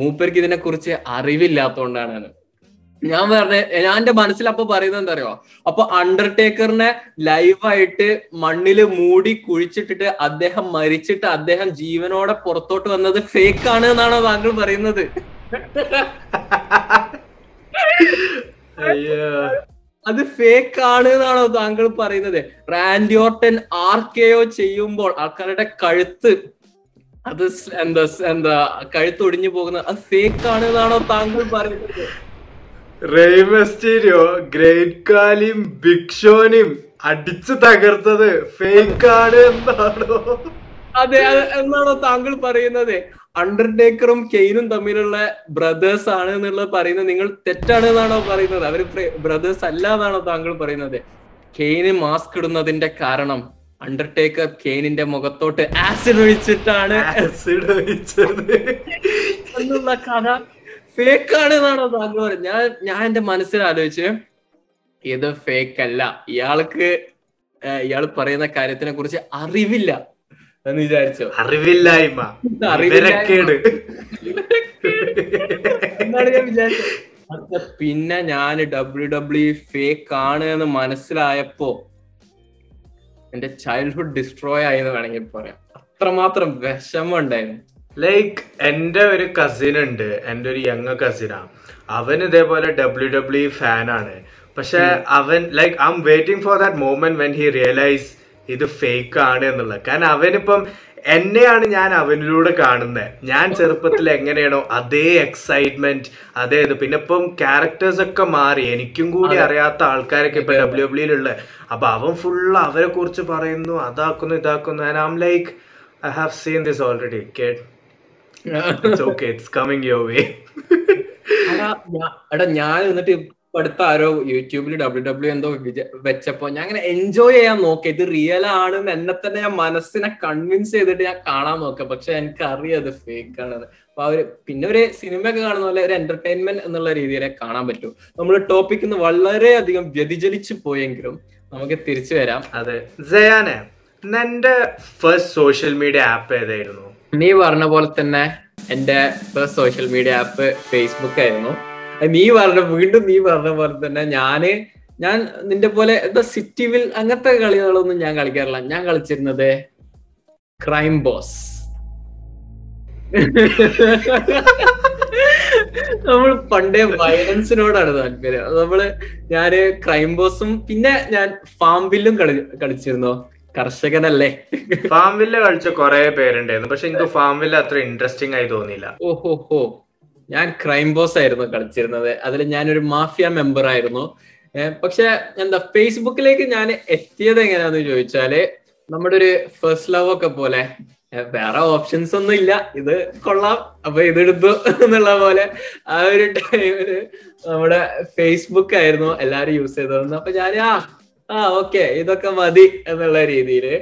മൂപ്പർക്ക് ഇതിനെ കുറിച്ച് അറിവില്ലാത്തോണ്ടാണ് ഞാൻ പറഞ്ഞത്. ഞാൻ എന്റെ മനസ്സിൽ അപ്പൊ പറയുന്നത് എന്താ അറിയോ? അപ്പൊ അണ്ടർടേക്കറിനെ ലൈവായിട്ട് മണ്ണില് മൂടി കുഴിച്ചിട്ടിട്ട് അദ്ദേഹം മരിച്ചിട്ട് അദ്ദേഹം ജീവനോടെ പുറത്തോട്ട് വന്നത് ഫേക്ക് ആണ് എന്നാണോ താങ്കൾ പറയുന്നത്? അത് ഫേക്ക് ആണ് എന്നാണോ താങ്കൾ പറയുന്നത്? റാൻഡി ഓർട്ടൻ RKO ചെയ്യുമ്പോൾ ആൾക്കാരുടെ കഴുത്ത് അത് എന്താ എന്താ കഴുത്ത് ഒടിഞ്ഞു പോകുന്നത് അത് ഫേക്ക് ആണ് എന്നാണോ താങ്കൾ പറയുന്നത്? റെയ് മിസ്റ്റീരിയോ ഗ്രേറ്റ് കാലിയും ബിഗ് ഷോനെയും അടിച്ചു തകർത്തത് ഫേക്ക് ആണ് എന്നാണോ അതെ എന്നാണോ താങ്കൾ പറയുന്നത്? അണ്ടർടേക്കറും കെയ്നും തമ്മിലുള്ള ബ്രദേഴ്സ് ആണ് എന്നുള്ളത് പറയുന്നത് നിങ്ങൾ തെറ്റാണ് എന്നാണോ പറയുന്നത്? അവര് ബ്രദേഴ്സ് അല്ല എന്നാണോ താങ്കൾ പറയുന്നത്? കെയ്ന് മാസ്ക് ഇടുന്നതിന്റെ കാരണം അണ്ടർടേക്കർ കെയ്നിന്റെ മുഖത്തോട്ട് ആസിഡ് ഒഴിച്ചിട്ടാണ് എന്നുള്ള കഥ ഫേക്ക് ആണ് എന്നാണോ താങ്കൾ പറയുന്നത്? ഞാൻ എന്റെ മനസ്സിൽ ആലോചിച്ച് ഇത് ഫേക്ക് അല്ല, ഇയാൾ പറയുന്ന കാര്യത്തിനെ കുറിച്ച് അറിവില്ല എന്ന് വിചാരിച്ചോ. അറിവില്ലായ്മ എന്നാണ് ഞാൻ വിചാരിച്ചത്. പിന്നെ ഞാൻ WWE ഫേക്ക് ആണ് എന്ന് മനസ്സിലായപ്പോ എന്റെ ചൈൽഡ്ഹുഡ് ഡിസ്ട്രോയ് ആയെന്ന് വേണമെങ്കിൽ പറയാം. അത്രമാത്രം വിഷമം ഉണ്ടായിരുന്നു. ലൈക്ക് എന്റെ ഒരു കസിൻ ഉണ്ട്, എന്റെ ഒരു യങ് കസിനാ. അവൻ ഇതേപോലെ WWE ഫാനാണ്. പക്ഷെ അവൻ like I am waiting for that moment when he realise ഇത് ഫേക്ക് ആണ് എന്നുള്ളത്. കാരണം അവനിപ്പം എന്നെയാണ് ഞാൻ അവനിലൂടെ കാണുന്നത്. ഞാൻ ചെറുപ്പത്തിൽ എങ്ങനെയാണോ അതേ എക്സൈറ്റ്മെന്റ് അതേ ഇത്. പിന്നെ ഇപ്പം ക്യാരക്ടേഴ്സ് ഒക്കെ മാറി, എനിക്കും കൂടി അറിയാത്ത ആൾക്കാരൊക്കെ ഇപ്പൊ WWE-യിലുള്ള. അപ്പൊ അവൻ ഫുള്ള് അവരെ കുറിച്ച് പറയുന്നു, അതാക്കുന്നു ഇതാക്കുന്നു. And I am like I have seen this already, kid. It's okay, it's coming your way. ഞാൻ എന്നിട്ട് ഇപ്പടുത്ത് ആരോ യൂട്യൂബിൽ WWE എന്തോ വെച്ചപ്പോ ഞാൻ അങ്ങനെ എൻജോയ് ചെയ്യാൻ നോക്കി. ഇത് റിയൽ ആണെന്ന് എന്നെ തന്നെ ഞാൻ മനസ്സിനെ കൺവിൻസ് ചെയ്തിട്ട് ഞാൻ കാണാൻ നോക്കാം. പക്ഷെ എനിക്കറിയാം അത് ഫേക്ക് ആണെന്ന്. അപ്പൊ അവര് പിന്നെ ഒരു സിനിമയൊക്കെ കാണുന്ന പോലെ ഒരു എന്റർടൈൻമെന്റ് എന്നുള്ള രീതിയിലെ കാണാൻ പറ്റൂ. നമ്മൾ ടോപ്പിക്കിൽ നിന്ന് വളരെയധികം വ്യതിചലിച്ചു പോയെങ്കിലും നമുക്ക് തിരിച്ചു വരാം. അതെ ജയാനെ, എന്റെ ഫസ്റ്റ് സോഷ്യൽ മീഡിയ ആപ്പ് ഏതായിരുന്നു? നീ പറഞ്ഞ പോലെ തന്നെ എന്റെ first social media app Facebook ആയിരുന്നു. വീണ്ടും നീ പറഞ്ഞ പോലെ തന്നെ ഞാൻ നിന്റെ പോലെ സിറ്റിവിൽ അങ്ങനത്തെ കളികളൊന്നും ഞാൻ കളിക്കാറില്ല. ഞാൻ കളിച്ചിരുന്നത് ക്രൈം ബോസ്. നമ്മൾ പണ്ടേ വയലൻസിനോടാണ് താല്പര്യം. ഞാൻ ക്രൈം ബോസും പിന്നെ ഞാൻ ഫാം ബില്ലും കളിച്ചിരുന്നു. കർഷകനല്ലേ? ഫാം വില്ല കളിച്ച കൊറേ പേരുണ്ടായിരുന്നു. പക്ഷെ എനിക്ക് ഫാം വില്ല അത്ര ഇൻട്രസ്റ്റിംഗ് ആയി തോന്നിയില്ല. ഓഹോ, ഞാൻ ക്രൈം ബോസ് ആയിരുന്നു കളിച്ചിരുന്നത്. അതിൽ ഞാനൊരു മാഫിയ മെമ്പർ ആയിരുന്നു. പക്ഷെ എന്താ ഫേസ്ബുക്കിലേക്ക് ഞാൻ എത്തിയത് എങ്ങനെയാന്ന് ചോദിച്ചാല് നമ്മുടെ ഒരു ഫസ്റ്റ് ലവ് ഒക്കെ പോലെ വേറെ ഓപ്ഷൻസ് ഒന്നും ഇല്ല. ഇത് കൊള്ളാം അപ്പൊ ഇതെടുത്തു എന്നുള്ള പോലെ ആ ഒരു ടൈമില് നമ്മുടെ ഫേസ്ബുക്ക് ആയിരുന്നു എല്ലാരും യൂസ് ചെയ്തോന്ന്. അപ്പൊ ഞാൻ ഓക്കെ ഇതൊക്കെ മതി എന്നുള്ള രീതിയില്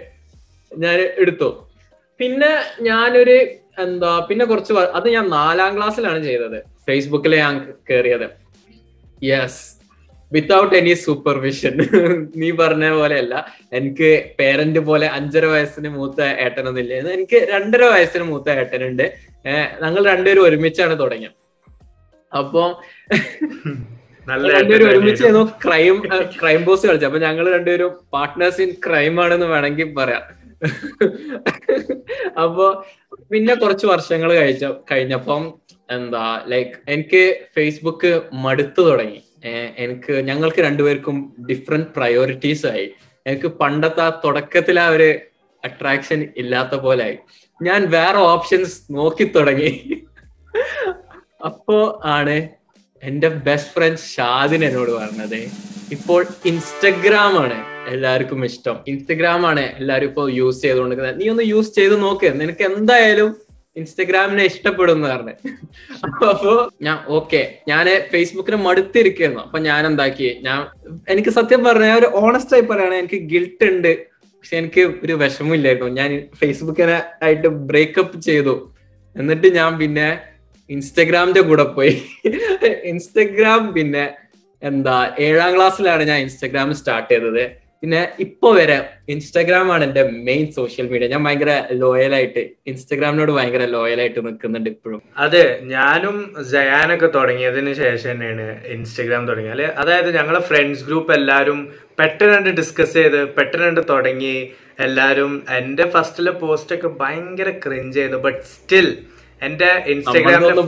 ഞാൻ എടുത്തു. പിന്നെ ഞാനൊരു പിന്നെ കുറച്ച് അത് ഞാൻ 4ാം ക്ലാസ്സിലാണ് ചെയ്തത് ഫേസ്ബുക്കിൽ ഞാൻ കയറിയത്. Yes, without any supervision. നീ പറഞ്ഞ പോലെയല്ല, എനിക്ക് പേരന്റ് പോലെ 5.5 വയസ്സിന് മൂത്ത ഏട്ടനൊന്നുമില്ല. എനിക്ക് 2.5 വയസ്സിന് മൂത്ത ഏട്ടനുണ്ട്. ഞങ്ങൾ രണ്ടുപേരും ഒരുമിച്ചാണ് തുടങ്ങിയത്. അപ്പൊ രണ്ടുപേരും ഒരുമിച്ച് ക്രൈം ബോസ് കളിച്ചു. അപ്പൊ ഞങ്ങൾ രണ്ടുപേരും പാർട്ട്നേഴ്സ് ഇൻ ക്രൈം ആണെന്ന് വേണമെങ്കിൽ പറയാം. അപ്പൊ പിന്നെ കുറച്ച് വർഷങ്ങൾ കഴിഞ്ഞപ്പം എന്താ ലൈക്ക് എനിക്ക് ഫേസ്ബുക്ക് മടുത്തു തുടങ്ങി. ഞങ്ങൾക്ക് രണ്ടുപേർക്കും ഡിഫറെന്റ് പ്രയോറിറ്റീസ് ആയി. എനിക്ക് പണ്ടത്തെ തുടക്കത്തിൽ ആ ഒരു അട്രാക്ഷൻ ഇല്ലാത്ത പോലെ ആയി. ഞാൻ വേറെ ഓപ്ഷൻസ് നോക്കി തുടങ്ങി. അപ്പോ ആണ് എന്റെ ബെസ്റ്റ് ഫ്രണ്ട് ഷാദിൻ എന്നോട് പറഞ്ഞത്, ഇപ്പോൾ ഇൻസ്റ്റഗ്രാം ആണ് എല്ലാവർക്കും ഇഷ്ടം, ഇൻസ്റ്റഗ്രാം ആണ് എല്ലാവരും ഇപ്പോൾ യൂസ് ചെയ്തുകൊണ്ടിരിക്കുന്നത്, നീ ഒന്ന് യൂസ് ചെയ്ത് നോക്ക്, നിനക്ക് എന്തായാലും ഇൻസ്റ്റഗ്രാമിനെ ഇഷ്ടപ്പെടുന്നു പറഞ്ഞ്. അപ്പോ ഞാൻ ഓക്കെ, ഞാന് ഫേസ്ബുക്കിനെ മടുത്തിരിക്കുന്നു. അപ്പൊ ഞാൻ എന്താക്കി, എനിക്ക് സത്യം പറഞ്ഞ ഒരു ഓണസ്റ്റ് ആയി പറയണേ, എനിക്ക് ഗിൽട്ട് ഉണ്ട്, പക്ഷെ എനിക്ക് ഒരു വിഷമമില്ലായിരുന്നു. ഞാൻ ഫേസ്ബുക്കിനെ ആയിട്ട് ബ്രേക്കപ്പ് ചെയ്തു. എന്നിട്ട് ഞാൻ പിന്നെ ഇൻസ്റ്റഗ്രാമിന്റെ കൂടെ പോയി. ഇൻസ്റ്റഗ്രാം പിന്നെ എന്താ 7ാം ക്ലാസ്സിലാണ് ഞാൻ ഇൻസ്റ്റഗ്രാം സ്റ്റാർട്ട് ചെയ്തത്. പിന്നെ ഇപ്പൊ വരെ ഇൻസ്റ്റാഗ്രാം ആണ് എന്റെ മെയിൻ സോഷ്യൽ മീഡിയ. ഞാൻ ഭയങ്കര ലോയലായിട്ട് ഇൻസ്റ്റാഗ്രാമിനോട് ഭയങ്കര ലോയലായിട്ട് നിൽക്കുന്നുണ്ട് ഇപ്പോഴും. അതെ, ഞാനും ജയാനൊക്കെ തുടങ്ങിയതിന് ശേഷം തന്നെയാണ് ഇൻസ്റ്റാഗ്രാം തുടങ്ങിയത്. അതായത് ഞങ്ങളെ ഫ്രണ്ട്സ് ഗ്രൂപ്പ് എല്ലാവരും പെട്ടെന്ന് ഡിസ്കസ് ചെയ്ത് പെട്ടെന്ന് തുടങ്ങി എല്ലാവരും. എന്റെ ഫസ്റ്റിലെ പോസ്റ്റൊക്കെ ഭയങ്കര ക്രിഞ്ച് ചെയ്തു. ബട്ട് സ്റ്റിൽ എന്റെ ഇൻസ്റ്റാഗ്രാമിലെ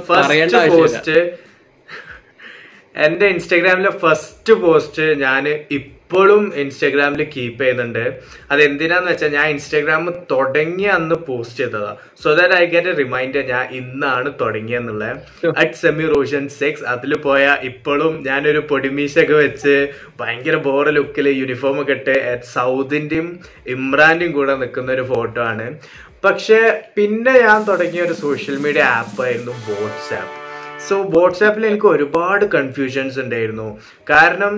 ഫസ്റ്റ് പോസ്റ്റ് ഞാൻ ഇപ്പോഴും ഇൻസ്റ്റാഗ്രാമിൽ കീപ്പ് ചെയ്യുന്നുണ്ട്. അതെന്തിനാന്ന് വെച്ചാൽ ഞാൻ ഇൻസ്റ്റാഗ്രാം തുടങ്ങിയ അന്ന് പോസ്റ്റ് ചെയ്തതാ, so that I get a reminder ഞാൻ ഇന്നാണ് തുടങ്ങിയെന്നുള്ളത്. @semirosion6 അതിൽ പോയാൽ ഇപ്പോഴും ഞാനൊരു പൊടിമീശൊക്കെ വെച്ച് ഭയങ്കര ബോറ ലുക്കിൽ യൂണിഫോം ഒക്കെ ഇട്ട് സൗദിന്റെയും ഇമ്രാന്റെയും കൂടെ നിൽക്കുന്ന ഒരു ഫോട്ടോ ആണ്. പക്ഷെ പിന്നെ ഞാൻ തുടങ്ങിയ ഒരു സോഷ്യൽ മീഡിയ ആപ്പായിരുന്നു വാട്സാപ്പ്. സോ വാട്സാപ്പിൽ എനിക്ക് ഒരുപാട് കൺഫ്യൂഷൻസ് ഉണ്ടായിരുന്നു. കാരണം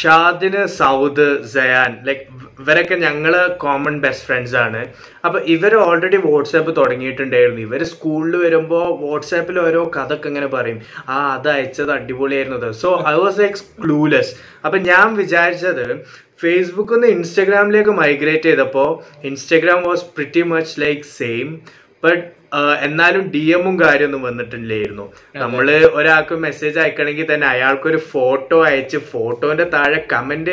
ഷാദിന്, സൗദ്, സയാൻ, ലൈക്ക് ഇവരൊക്കെ ഞങ്ങൾ കോമൺ ബെസ്റ്റ് ഫ്രണ്ട്സ് ആണ്. അപ്പൊ ഇവർ ഓൾറെഡി വാട്സാപ്പ് തുടങ്ങിയിട്ടുണ്ടായിരുന്നു. ഇവർ സ്കൂളിൽ വരുമ്പോൾ വാട്സാപ്പിൽ ഓരോ കഥക്ക് ഇങ്ങനെ പറയും, ആ അത് അയച്ചത് അടിപൊളിയായിരുന്നത്. So I was like clueless. അപ്പൊ ഞാൻ വിചാരിച്ചത് ഫേസ്ബുക്കിൽ നിന്ന് ഇൻസ്റ്റാഗ്രാമിലേക്ക് മൈഗ്രേറ്റ് ചെയ്തപ്പോൾ Instagram was pretty much like same. But എന്നാലും DM കാര്യമൊന്നും വന്നിട്ടില്ലായിരുന്നു. നമ്മള് ഒരാൾക്ക് മെസ്സേജ് അയക്കണമെങ്കിൽ തന്നെ അയാൾക്കൊരു ഫോട്ടോ അയച്ച് ഫോട്ടോന്റെ താഴെ കമന്റ്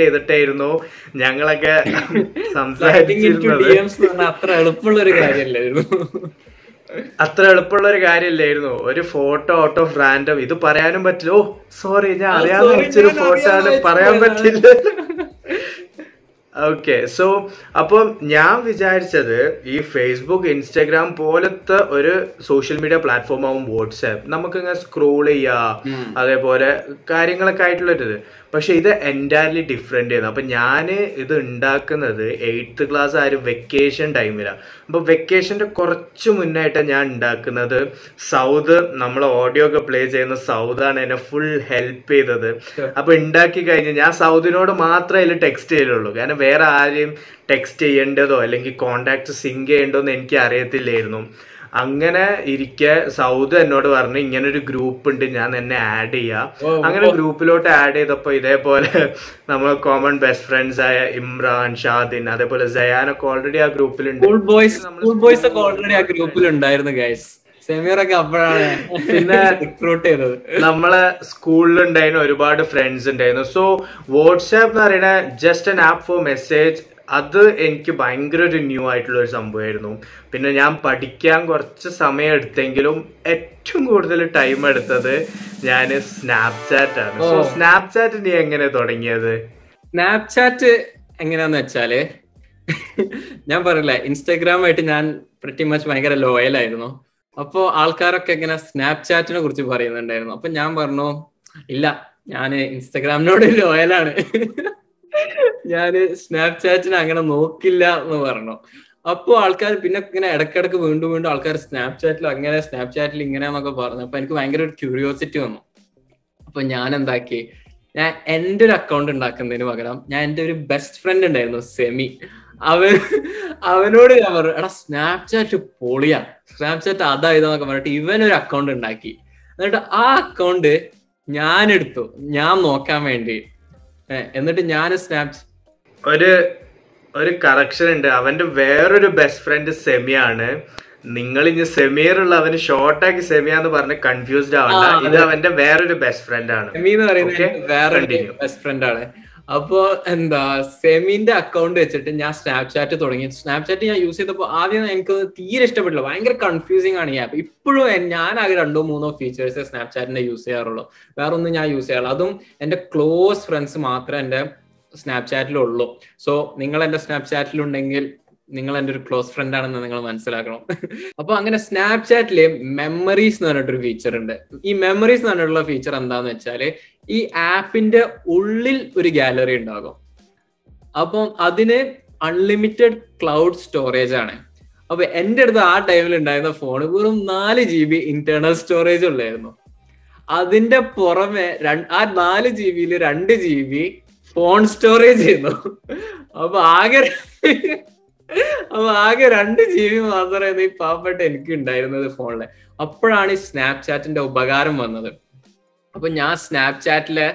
ചെയ്തിട്ടായിരുന്നു ഞങ്ങളൊക്കെ സംസാരിച്ചിരുന്നത്. അത്ര എളുപ്പമുള്ള ഒരു കാര്യമല്ലായിരുന്നു. ഒരു ഫോട്ടോ ഔട്ട് ഓഫ് റാൻഡം, ഇത് പറയാനും പറ്റില്ല. ഓ സോറി, ഞാൻ അറിയാതെ വെച്ചൊരു ഫോട്ടോ ആണ്, പറയാൻ പറ്റില്ല. ഓക്കെ, സോ അപ്പം ഞാൻ വിചാരിച്ചത് ഈ ഫേസ്ബുക്ക്, ഇൻസ്റ്റാഗ്രാം പോലത്തെ ഒരു സോഷ്യൽ മീഡിയ പ്ലാറ്റ്ഫോം ആവും വാട്സാപ്പ്, നമുക്കിങ്ങനെ സ്ക്രോൾ ചെയ്യുക, അതേപോലെ കാര്യങ്ങളൊക്കെ ആയിട്ടുള്ളൊരിത്. പക്ഷെ ഇത് എൻറ്റയർലി ഡിഫറെൻ്റ് ആയിരുന്നു. അപ്പം ഞാൻ ഇത് ഉണ്ടാക്കുന്നത് 8th ക്ലാസ് ആ ഒരു വെക്കേഷൻ ടൈമിലാണ്. അപ്പോൾ വെക്കേഷൻ്റെ കുറച്ച് മുന്നായിട്ടാണ് ഞാൻ ഉണ്ടാക്കുന്നത്. സൗദ്, നമ്മൾ ഓഡിയോ ഒക്കെ പ്ലേ ചെയ്യുന്ന സൗദാണ് എന്നെ ഫുൾ ഹെൽപ്പ് ചെയ്തത്. അപ്പോൾ ഉണ്ടാക്കി കഴിഞ്ഞ് ഞാൻ സൗദിനോട് മാത്രമേ അതിൽ ടെക്സ്റ്റ് ചെയ്യലുള്ളൂ. കാരണം വേറെ ആരെയും ടെക്സ്റ്റ് ചെയ്യേണ്ടതോ അല്ലെങ്കിൽ കോണ്ടാക്ട് സിങ്ക് ചെയ്യേണ്ടോ എന്ന് എനിക്ക് അറിയത്തില്ലായിരുന്നു. അങ്ങനെ ഇരിക്കെ സൗദ് എന്നോട് പറഞ്ഞു, ഇങ്ങനൊരു ഗ്രൂപ്പ് ഉണ്ട്, ഞാൻ എന്നെ ആഡ് ചെയ്യുക. അങ്ങനെ ഗ്രൂപ്പിലോട്ട് ആഡ് ചെയ്തപ്പോൾ ഇതേപോലെ നമ്മൾ കോമൺ ബെസ്റ്റ് ഫ്രണ്ട്സ് ആയ ഇമ്രാൻ, ഷാദിൻ, അതേപോലെ സയാനൊക്കെ ഓൾറെഡി ആ ഗ്രൂപ്പിലുണ്ട്. പിന്നെ നമ്മളെ സ്കൂളിലുണ്ടായിരുന്നു ഒരുപാട് ഫ്രണ്ട്സ് ഉണ്ടായിരുന്നു. സോ വാട്സാപ്പ് എന്ന് പറയുന്ന just an app for message, അത് എനിക്ക് ഭയങ്കര ഒരു ന്യൂ ആയിട്ടുള്ള ഒരു സംഭവമായിരുന്നു. പിന്നെ ഞാൻ പഠിക്കാൻ കുറച്ച് സമയം എടുത്തെങ്കിലും ഏറ്റവും കൂടുതൽ ടൈം എടുത്തത് ഞാൻ സ്നാപ്ചാറ്റ് ആണ്. സോ സ്നാപ്ചാറ്റ് നീ എങ്ങനെ തുടങ്ങിയത്? സ്നാപ്ചാറ്റ് എങ്ങനെയാന്ന് വെച്ചാല്, ഞാൻ പറയില്ല, ഇൻസ്റ്റാഗ്രാമായിട്ട് ഞാൻ പ്രിറ്റി മച്ച് ഭയങ്കര ലോയലായിരുന്നു. അപ്പോൾ ആൾക്കാരൊക്കെ ഇങ്ങനെ സ്നാപ്ചാറ്റിനെ കുറിച്ച് പറയുന്നുണ്ടായിരുന്നു. അപ്പൊ ഞാൻ പറഞ്ഞു, ഇല്ല, ഞാൻ ഇൻസ്റ്റാഗ്രാമിനോട് ലോയലാണ്, ഞാന് സ്നാപ്ചാറ്റിനെ അങ്ങനെ നോക്കില്ല എന്ന് പറഞ്ഞു. അപ്പോൾ ആൾക്കാർ പിന്നെ ഇങ്ങനെ ഇടയ്ക്കിടക്ക് വീണ്ടും ആൾക്കാർ സ്നാപ്ചാറ്റിൽ ഇങ്ങനെയാന്നൊക്കെ പറഞ്ഞു. അപ്പൊ എനിക്ക് ഭയങ്കര ഒരു ക്യൂരിയോസിറ്റി വന്നു. അപ്പൊ ഞാൻ എന്താക്കി, ഞാൻ എൻ്റെ ഒരു അക്കൗണ്ട് ഉണ്ടാക്കുന്നതിന് പകരം ഞാൻ എൻ്റെ ഒരു ബെസ്റ്റ് ഫ്രണ്ട് ഉണ്ടായിരുന്നു സെമി, അവനോട് ഞാൻ പറഞ്ഞു, എടാ സ്നാപ്ചാറ്റ് പൊളിയാ, സ്നാപ്ചാറ്റ് അതായതെന്നൊക്കെ പറഞ്ഞിട്ട് ഇവനൊരു അക്കൗണ്ട് ഉണ്ടാക്കി. എന്നിട്ട് ആ അക്കൗണ്ട് ഞാൻ എടുത്തു, ഞാൻ നോക്കാൻ വേണ്ടി. എന്നിട്ട് ഞാൻ സ്നാപ്ചാറ്റ് ഒരു കറക്ഷൻ ഉണ്ട്. അവന്റെ വേറൊരു ബെസ്റ്റ് ഫ്രണ്ട് സെമിയാണ്. നിങ്ങൾ ഇനി സെമിയറുള്ള അവന് ഷോർട്ടാക്കി സെമിയാന്ന് പറഞ്ഞ് കൺഫ്യൂസ്ഡ് ആവണ്ട. ഇത് അവന്റെ വേറൊരു ബെസ്റ്റ് ഫ്രണ്ട് ആണ്, സെമി എന്ന് പറയുന്നത് വേറെ ബെസ്റ്റ് ഫ്രണ്ട് ആണ്. അപ്പോ എന്താ സെമിന്റെ അക്കൗണ്ട് വെച്ചിട്ട് ഞാൻ സ്നാപ്ചാറ്റ് തുടങ്ങി. സ്നാപ്ചാറ്റ് ഞാൻ യൂസ് ചെയ്തപ്പോൾ ആദ്യം എനിക്ക് തീരെ ഇഷ്ടപ്പെട്ടില്ല, ഭയങ്കര കൺഫ്യൂസിംഗ് ആണ് ഈ ആപ്പ്. ഇപ്പോഴും ഞാൻ ആകെ 2-3 ഫീച്ചേഴ്സ് സ്നാപ്ചാറ്റിന്റെ യൂസ് ചെയ്യാറുള്ളൂ, വേറൊന്നും ഞാൻ യൂസ് ചെയ്യാറുള്ളൂ. അതും എന്റെ ക്ലോസ് ഫ്രണ്ട്സ് മാത്രമേ എന്റെ സ്നാപ്ചാറ്റിലുള്ളൂ. സോ നിങ്ങൾ എന്റെ സ്നാപ്ചാറ്റിലുണ്ടെങ്കിൽ നിങ്ങൾ എൻ്റെ ഒരു ക്ലോസ് ഫ്രണ്ട് ആണെന്ന് നിങ്ങൾ മനസ്സിലാക്കണം. അപ്പൊ അങ്ങനെ സ്നാപ്ചാറ്റിലെ മെമ്മറീസ് എന്ന് പറഞ്ഞിട്ടൊരു ഫീച്ചർ ഉണ്ട്. ഈ മെമ്മറീസ് എന്ന് പറഞ്ഞിട്ടുള്ള ഫീച്ചർ എന്താന്ന് വെച്ചാല് ഈ ആപ്പിന്റെ ഉള്ളിൽ ഒരു ഗാലറി ഉണ്ടാകും. അപ്പം അതിന് അൺലിമിറ്റഡ് ക്ലൗഡ് സ്റ്റോറേജ് ആണ്. അപ്പൊ എൻ്റെ അടുത്ത് ആ ടൈമിൽ ഉണ്ടായിരുന്ന ഫോൺ വെറും 4 GB ഇന്റേർണൽ സ്റ്റോറേജ് ഉള്ളായിരുന്നു. അതിന്റെ പുറമെ ആ 4 GB 2 GB ഫോൺ സ്റ്റോറേജ് ചെയ്യുന്നു. അപ്പൊ ആകെ 2 GB മാത്രമായിരുന്നു ഈ പാവപ്പെട്ട് എനിക്ക് ഉണ്ടായിരുന്നത് ഫോണില്. അപ്പോഴാണ് ഈ സ്നാപ്ചാറ്റിന്റെ ഉപകാരം വന്നത്. അപ്പൊ ഞാൻ സ്നാപ്ചാറ്റിലെ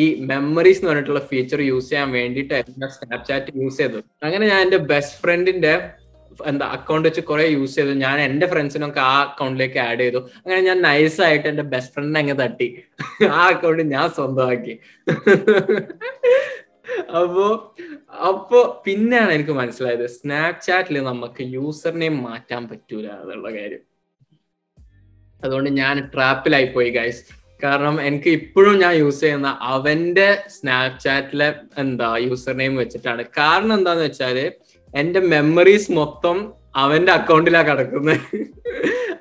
ഈ മെമ്മറീസ് എന്ന് പറഞ്ഞിട്ടുള്ള ഫീച്ചർ യൂസ് ചെയ്യാൻ വേണ്ടിയിട്ട് ഞാൻ സ്നാപ്ചാറ്റ് യൂസ് ചെയ്തു. അങ്ങനെ ഞാൻ എന്റെ ബെസ്റ്റ് ഫ്രണ്ടിന്റെ അക്കൗണ്ട് വെച്ച് കുറെ യൂസ് ചെയ്തു. ഞാൻ എന്റെ ഫ്രണ്ട്സിനൊക്കെ ആ അക്കൗണ്ടിലേക്ക് ആഡ് ചെയ്തു. അങ്ങനെ ഞാൻ നൈസായിട്ട് എന്റെ ബെസ്റ്റ് ഫ്രണ്ടിനെ അങ്ങ് തട്ടി, ആ അക്കൗണ്ട് ഞാൻ സ്വന്തമാക്കി. അപ്പോ പിന്നെയാണ് എനിക്ക് മനസ്സിലായത് സ്നാപ്ചാറ്റിൽ നമുക്ക് യൂസറിനെയും മാറ്റാൻ പറ്റൂല എന്നുള്ള കാര്യം. അതുകൊണ്ട് ഞാൻ ട്രാപ്പിലായി പോയി ഗൈസ്. കാരണം എനിക്ക് ഇപ്പോഴും ഞാൻ യൂസ് ചെയ്യുന്ന അവന്റെ സ്നാപ്ചാറ്റിലെ യൂസറിനെയും വെച്ചിട്ടാണ്. കാരണം എന്താന്ന് വെച്ചാല് എന്റെ മെമ്മറീസ് മൊത്തം അവന്റെ അക്കൗണ്ടിലാണ് കിടക്കുന്നത്.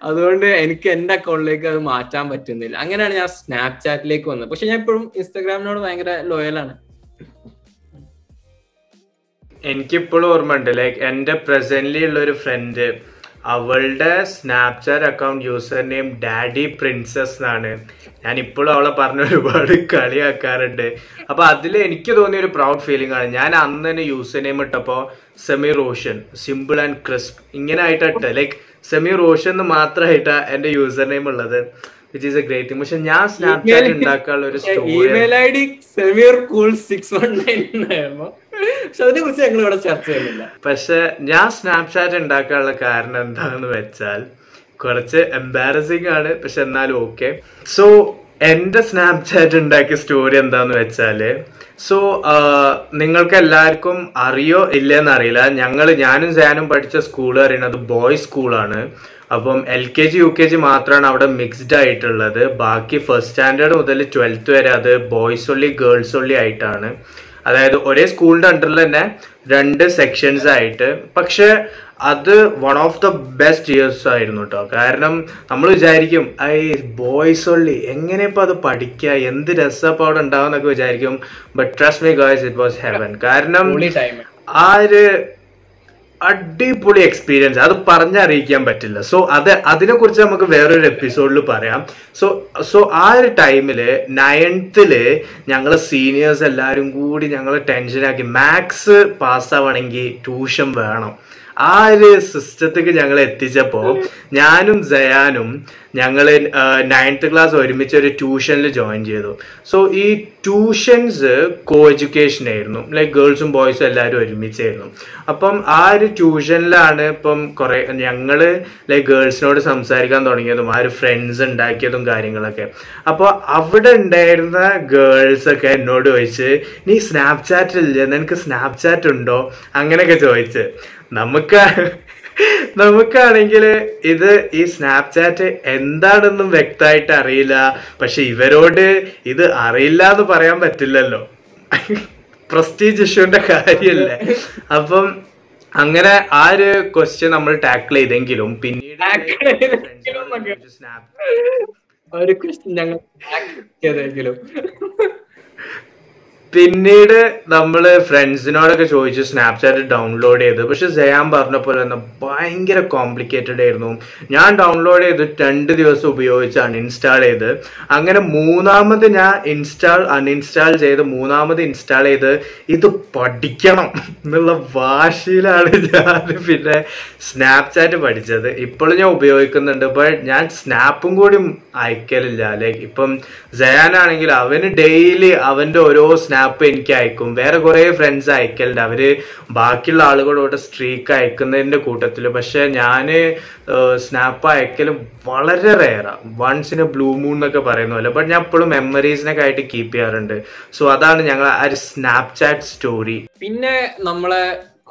അതുകൊണ്ട് എനിക്ക് എന്റെ അക്കൗണ്ടിലേക്ക് അത് മാറ്റാൻ പറ്റുന്നില്ല. അങ്ങനെയാണ് ഞാൻ സ്നാപ്ചാറ്റിലേക്ക് വന്നത്. പക്ഷെ ഞാൻ ഇപ്പോഴും ഇൻസ്റ്റാഗ്രാമിനോട് ഭയങ്കര ലോയലാണ്. എനിക്കിപ്പോഴും ഓർമ്മ ഉണ്ട്, ലൈക്ക് എന്റെ പ്രസന്റ്ലി ഉള്ള ഒരു ഫ്രണ്ട്, അവളുടെ Snapchat account user name daddy princess എന്നാണ്. ഞാൻ ഇപ്പോഴും അവളെ പറഞ്ഞ ഒരുപാട് കളിയാക്കാറുണ്ട്. അപ്പൊ അതിൽ എനിക്ക് തോന്നിയ ഒരു പ്രൗഡ് ഫീലിംഗ് ആണ്. ഞാൻ അന്ന് തന്നെ യൂസർ നെയിം ഇട്ടപ്പോ semi Roshan simple and crisp ഇങ്ങനെ ആയിട്ടിട്ട്, ലൈക്ക് സെമി റോഷൻ എന്ന് മാത്രമായിട്ടാ എന്റെ യൂസർ നെയിം ഉള്ളത്, which is a great thing. പക്ഷെ ഞാൻ സ്നാപ്ചാറ്റ് ഉണ്ടാക്കാനുള്ള ഒരു email I D Sameer cool 619 ആയിരുന്നു. പക്ഷെ അതിനെ കുറിച്ച് ഞങ്ങൾ ഇവിടെ ചർച്ച ചെയ്യുന്നില്ല. പക്ഷെ ഞാൻ സ്നാപ്ചാറ്റ് ഉണ്ടാക്കാനുള്ള കാരണം എന്താണെന്ന് വെച്ചാൽ കുറച്ച് എംബാരസിംഗ് ആണ്, പക്ഷെ എന്നാലും ഓക്കെ. സോ എന്റെ സ്നാപ്ചാറ്റ് ഉണ്ടാക്കിയ സ്റ്റോറി എന്താന്ന് വെച്ചാല്, സോ നിങ്ങൾക്ക് എല്ലാവർക്കും അറിയോ ഇല്ലെന്ന് അറിയില്ല, ഞാനും സാനും പഠിച്ച സ്കൂൾ അറിയണത് ബോയ്സ് സ്കൂളാണ്. അപ്പം LKG UKG മാത്രമാണ് അവിടെ മിക്സ്ഡ് ആയിട്ടുള്ളത്. ബാക്കി ഫസ്റ്റ് സ്റ്റാൻഡേർഡ് മുതൽ 12th വരെ അത് ബോയ്സ് ഒള്ളി ഗേൾസ് ഒള്ളി ആയിട്ടാണ്. അതായത് ഒരേ സ്കൂളിന്റെ അണ്ടറിൽ തന്നെ 2 സെക്ഷൻസ് ആയിട്ട്. പക്ഷെ അത് one of the best years ആയിരുന്നു കേട്ടോ. കാരണം നമ്മൾ വിചാരിക്കും ബോയ്സ് ഒള്ളി എങ്ങനെ ഇപ്പം അത് പഠിക്കുക, എന്ത് രസപ്പം അവിടെ ഉണ്ടാവും എന്നൊക്കെ വിചാരിക്കും. But trust me guys, it was heaven. കാരണം ആ ഒരു അടിപൊളി എക്സ്പീരിയൻസ് അത് പറഞ്ഞറിയിക്കാൻ പറ്റില്ല. സോ അതിനെക്കുറിച്ച് നമുക്ക് വേറൊരു എപ്പിസോഡിൽ പറയാം. സോ ആ ഒരു ടൈമില് 9th ഞങ്ങളെ സീനിയേഴ്സ് എല്ലാവരും കൂടി ഞങ്ങൾ ടെൻഷനാക്കി. മാത്സ് പാസ്സാവണമെങ്കിൽ ട്യൂഷൻ വേണം. ആ ഒരു സിസ്റ്റത്തേക്ക് ഞങ്ങൾ എത്തിച്ചപ്പോൾ ഞാനും സയാനും ഞങ്ങൾ 9th ഒരുമിച്ച് ഒരു ട്യൂഷനിൽ ജോയിൻ ചെയ്തു. സോ ഈ ട്യൂഷൻസ് കോ എഡ്യൂക്കേഷൻ ആയിരുന്നു, ലൈക്ക് ഗേൾസും ബോയ്സും എല്ലാവരും ഒരുമിച്ചായിരുന്നു. അപ്പം ആ ഒരു ട്യൂഷനിലാണ് ഇപ്പം കുറെ ഞങ്ങൾ ലൈക്ക് ഗേൾസിനോട് സംസാരിക്കാൻ തുടങ്ങിയതും ആ ഒരു ഫ്രണ്ട്സ് ഉണ്ടാക്കിയതും കാര്യങ്ങളൊക്കെ. അപ്പോൾ അവിടെ ഉണ്ടായിരുന്ന ഗേൾസൊക്കെ എന്നോട് ചോദിച്ച് നീ സ്നാപ്ചാറ്റിലില്ലേ, നിനക്ക് സ്നാപ്ചാറ്റ് ഉണ്ടോ അങ്ങനെയൊക്കെ ചോദിച്ച്. നമുക്കാണെങ്കിൽ ഈ സ്നാപ്ചാറ്റ് എന്താണെന്നും വ്യക്തമായിട്ട് അറിയില്ല. പക്ഷെ ഇവരോട് ഇത് അറിയില്ല എന്ന് പറയാൻ പറ്റില്ലല്ലോ, പ്രസ്റ്റീജ് ഇഷ്യൂന്റെ കാര്യല്ലേ. അപ്പം അങ്ങനെ ആ ഒരു ക്വസ്റ്റ്യൻ നമ്മൾ ടാക്കിൾ ചെയ്തെങ്കിലും പിന്നീട് പിന്നീട് നമ്മൾ ഫ്രണ്ട്സിനോടൊക്കെ ചോദിച്ചു സ്നാപ്ചാറ്റ് ഡൗൺലോഡ് ചെയ്ത്, പക്ഷെ സയാം പറഞ്ഞ പോലെ തന്നെ ഭയങ്കര കോംപ്ലിക്കേറ്റഡ് ആയിരുന്നു. ഞാൻ ഡൗൺലോഡ് ചെയ്ത് 2 ദിവസം ഉപയോഗിച്ച് അൺഇൻസ്റ്റാൾ ചെയ്ത്, അങ്ങനെ മൂന്നാമത് ഞാൻ അൺഇൻസ്റ്റാൾ ചെയ്ത് മൂന്നാമത് ഇൻസ്റ്റാൾ ചെയ്ത് ഇത് പഠിക്കണം എന്നുള്ള വാശിയിലാണ് ഞാൻ പിന്നെ സ്നാപ്ചാറ്റ് പഠിച്ചത്. ഇപ്പോഴും ഞാൻ ഉപയോഗിക്കുന്നുണ്ട്, ബട്ട് ഞാൻ സ്നാപ്പും കൂടി അയക്കലില്ല. ലൈക്ക് ഇപ്പം സയാനാണെങ്കിൽ അവന് ഡെയിലി അവൻ്റെ ഓരോ സ്നാപ്പ് എനിക്ക് അയക്കും. വേറെ കുറേ ഫ്രണ്ട്സ് അയക്കലുണ്ട്, അവര് ബാക്കിയുള്ള ആളുകളോട് സ്ട്രീക്ക് അയക്കുന്നതിൻ്റെ കൂട്ടത്തിൽ. പക്ഷെ ഞാൻ സ്നാപ്പ് അയക്കലും വളരെ റെയറാണ്, once in a blue moon എന്നൊക്കെ പറയുന്ന പോലെ. ബട്ട് ഞാൻ എപ്പോഴും മെമ്മറീസിനൊക്കെ ആയിട്ട് കീപ്പ് ചെയ്യാറുണ്ട്. സോ അതാണ് ഞങ്ങൾ ആ ഒരു സ്നാപ്ചാറ്റ് സ്റ്റോറി. പിന്നെ നമ്മളെ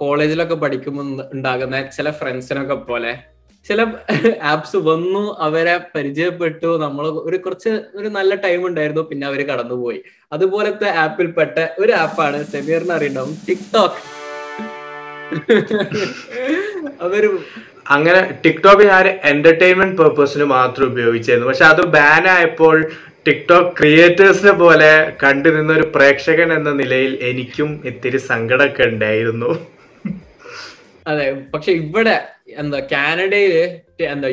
കോളേജിലൊക്കെ പഠിക്കുമ്പോൾ ഉണ്ടാകുന്ന ചില ഫ്രണ്ട്സിനൊക്കെ പോലെ ചില ആപ്സ് വന്നു, അവരെ പരിചയപ്പെട്ടു, നമ്മൾ കുറച്ച് നല്ല ടൈം ഉണ്ടായിരുന്നു, പിന്നെ അവര് കടന്നുപോയി. അതുപോലത്തെ ആപ്പിൽ പെട്ട ഒരു ആപ്പാണ് സെമീറിന് അറിയണ്ടാവും, ടിക്ടോക്ക്. അവരും അങ്ങനെ ടിക്ടോക്ക് ഞാൻ എന്റർടൈൻമെന്റ് പർപ്പസിന് മാത്രം ഉപയോഗിച്ചായിരുന്നു. പക്ഷെ അത് ബാൻ ആയപ്പോൾ ടിക്ടോക്ക് ക്രിയേറ്റേഴ്സിനെ പോലെ കണ്ടുനിന്ന ഒരു പ്രേക്ഷകൻ എന്ന നിലയിൽ എനിക്കും ഇത്തിരി സങ്കടമൊക്കെ ഉണ്ടായിരുന്നു. അതെ, പക്ഷെ ഇവിടെ കാനഡയില്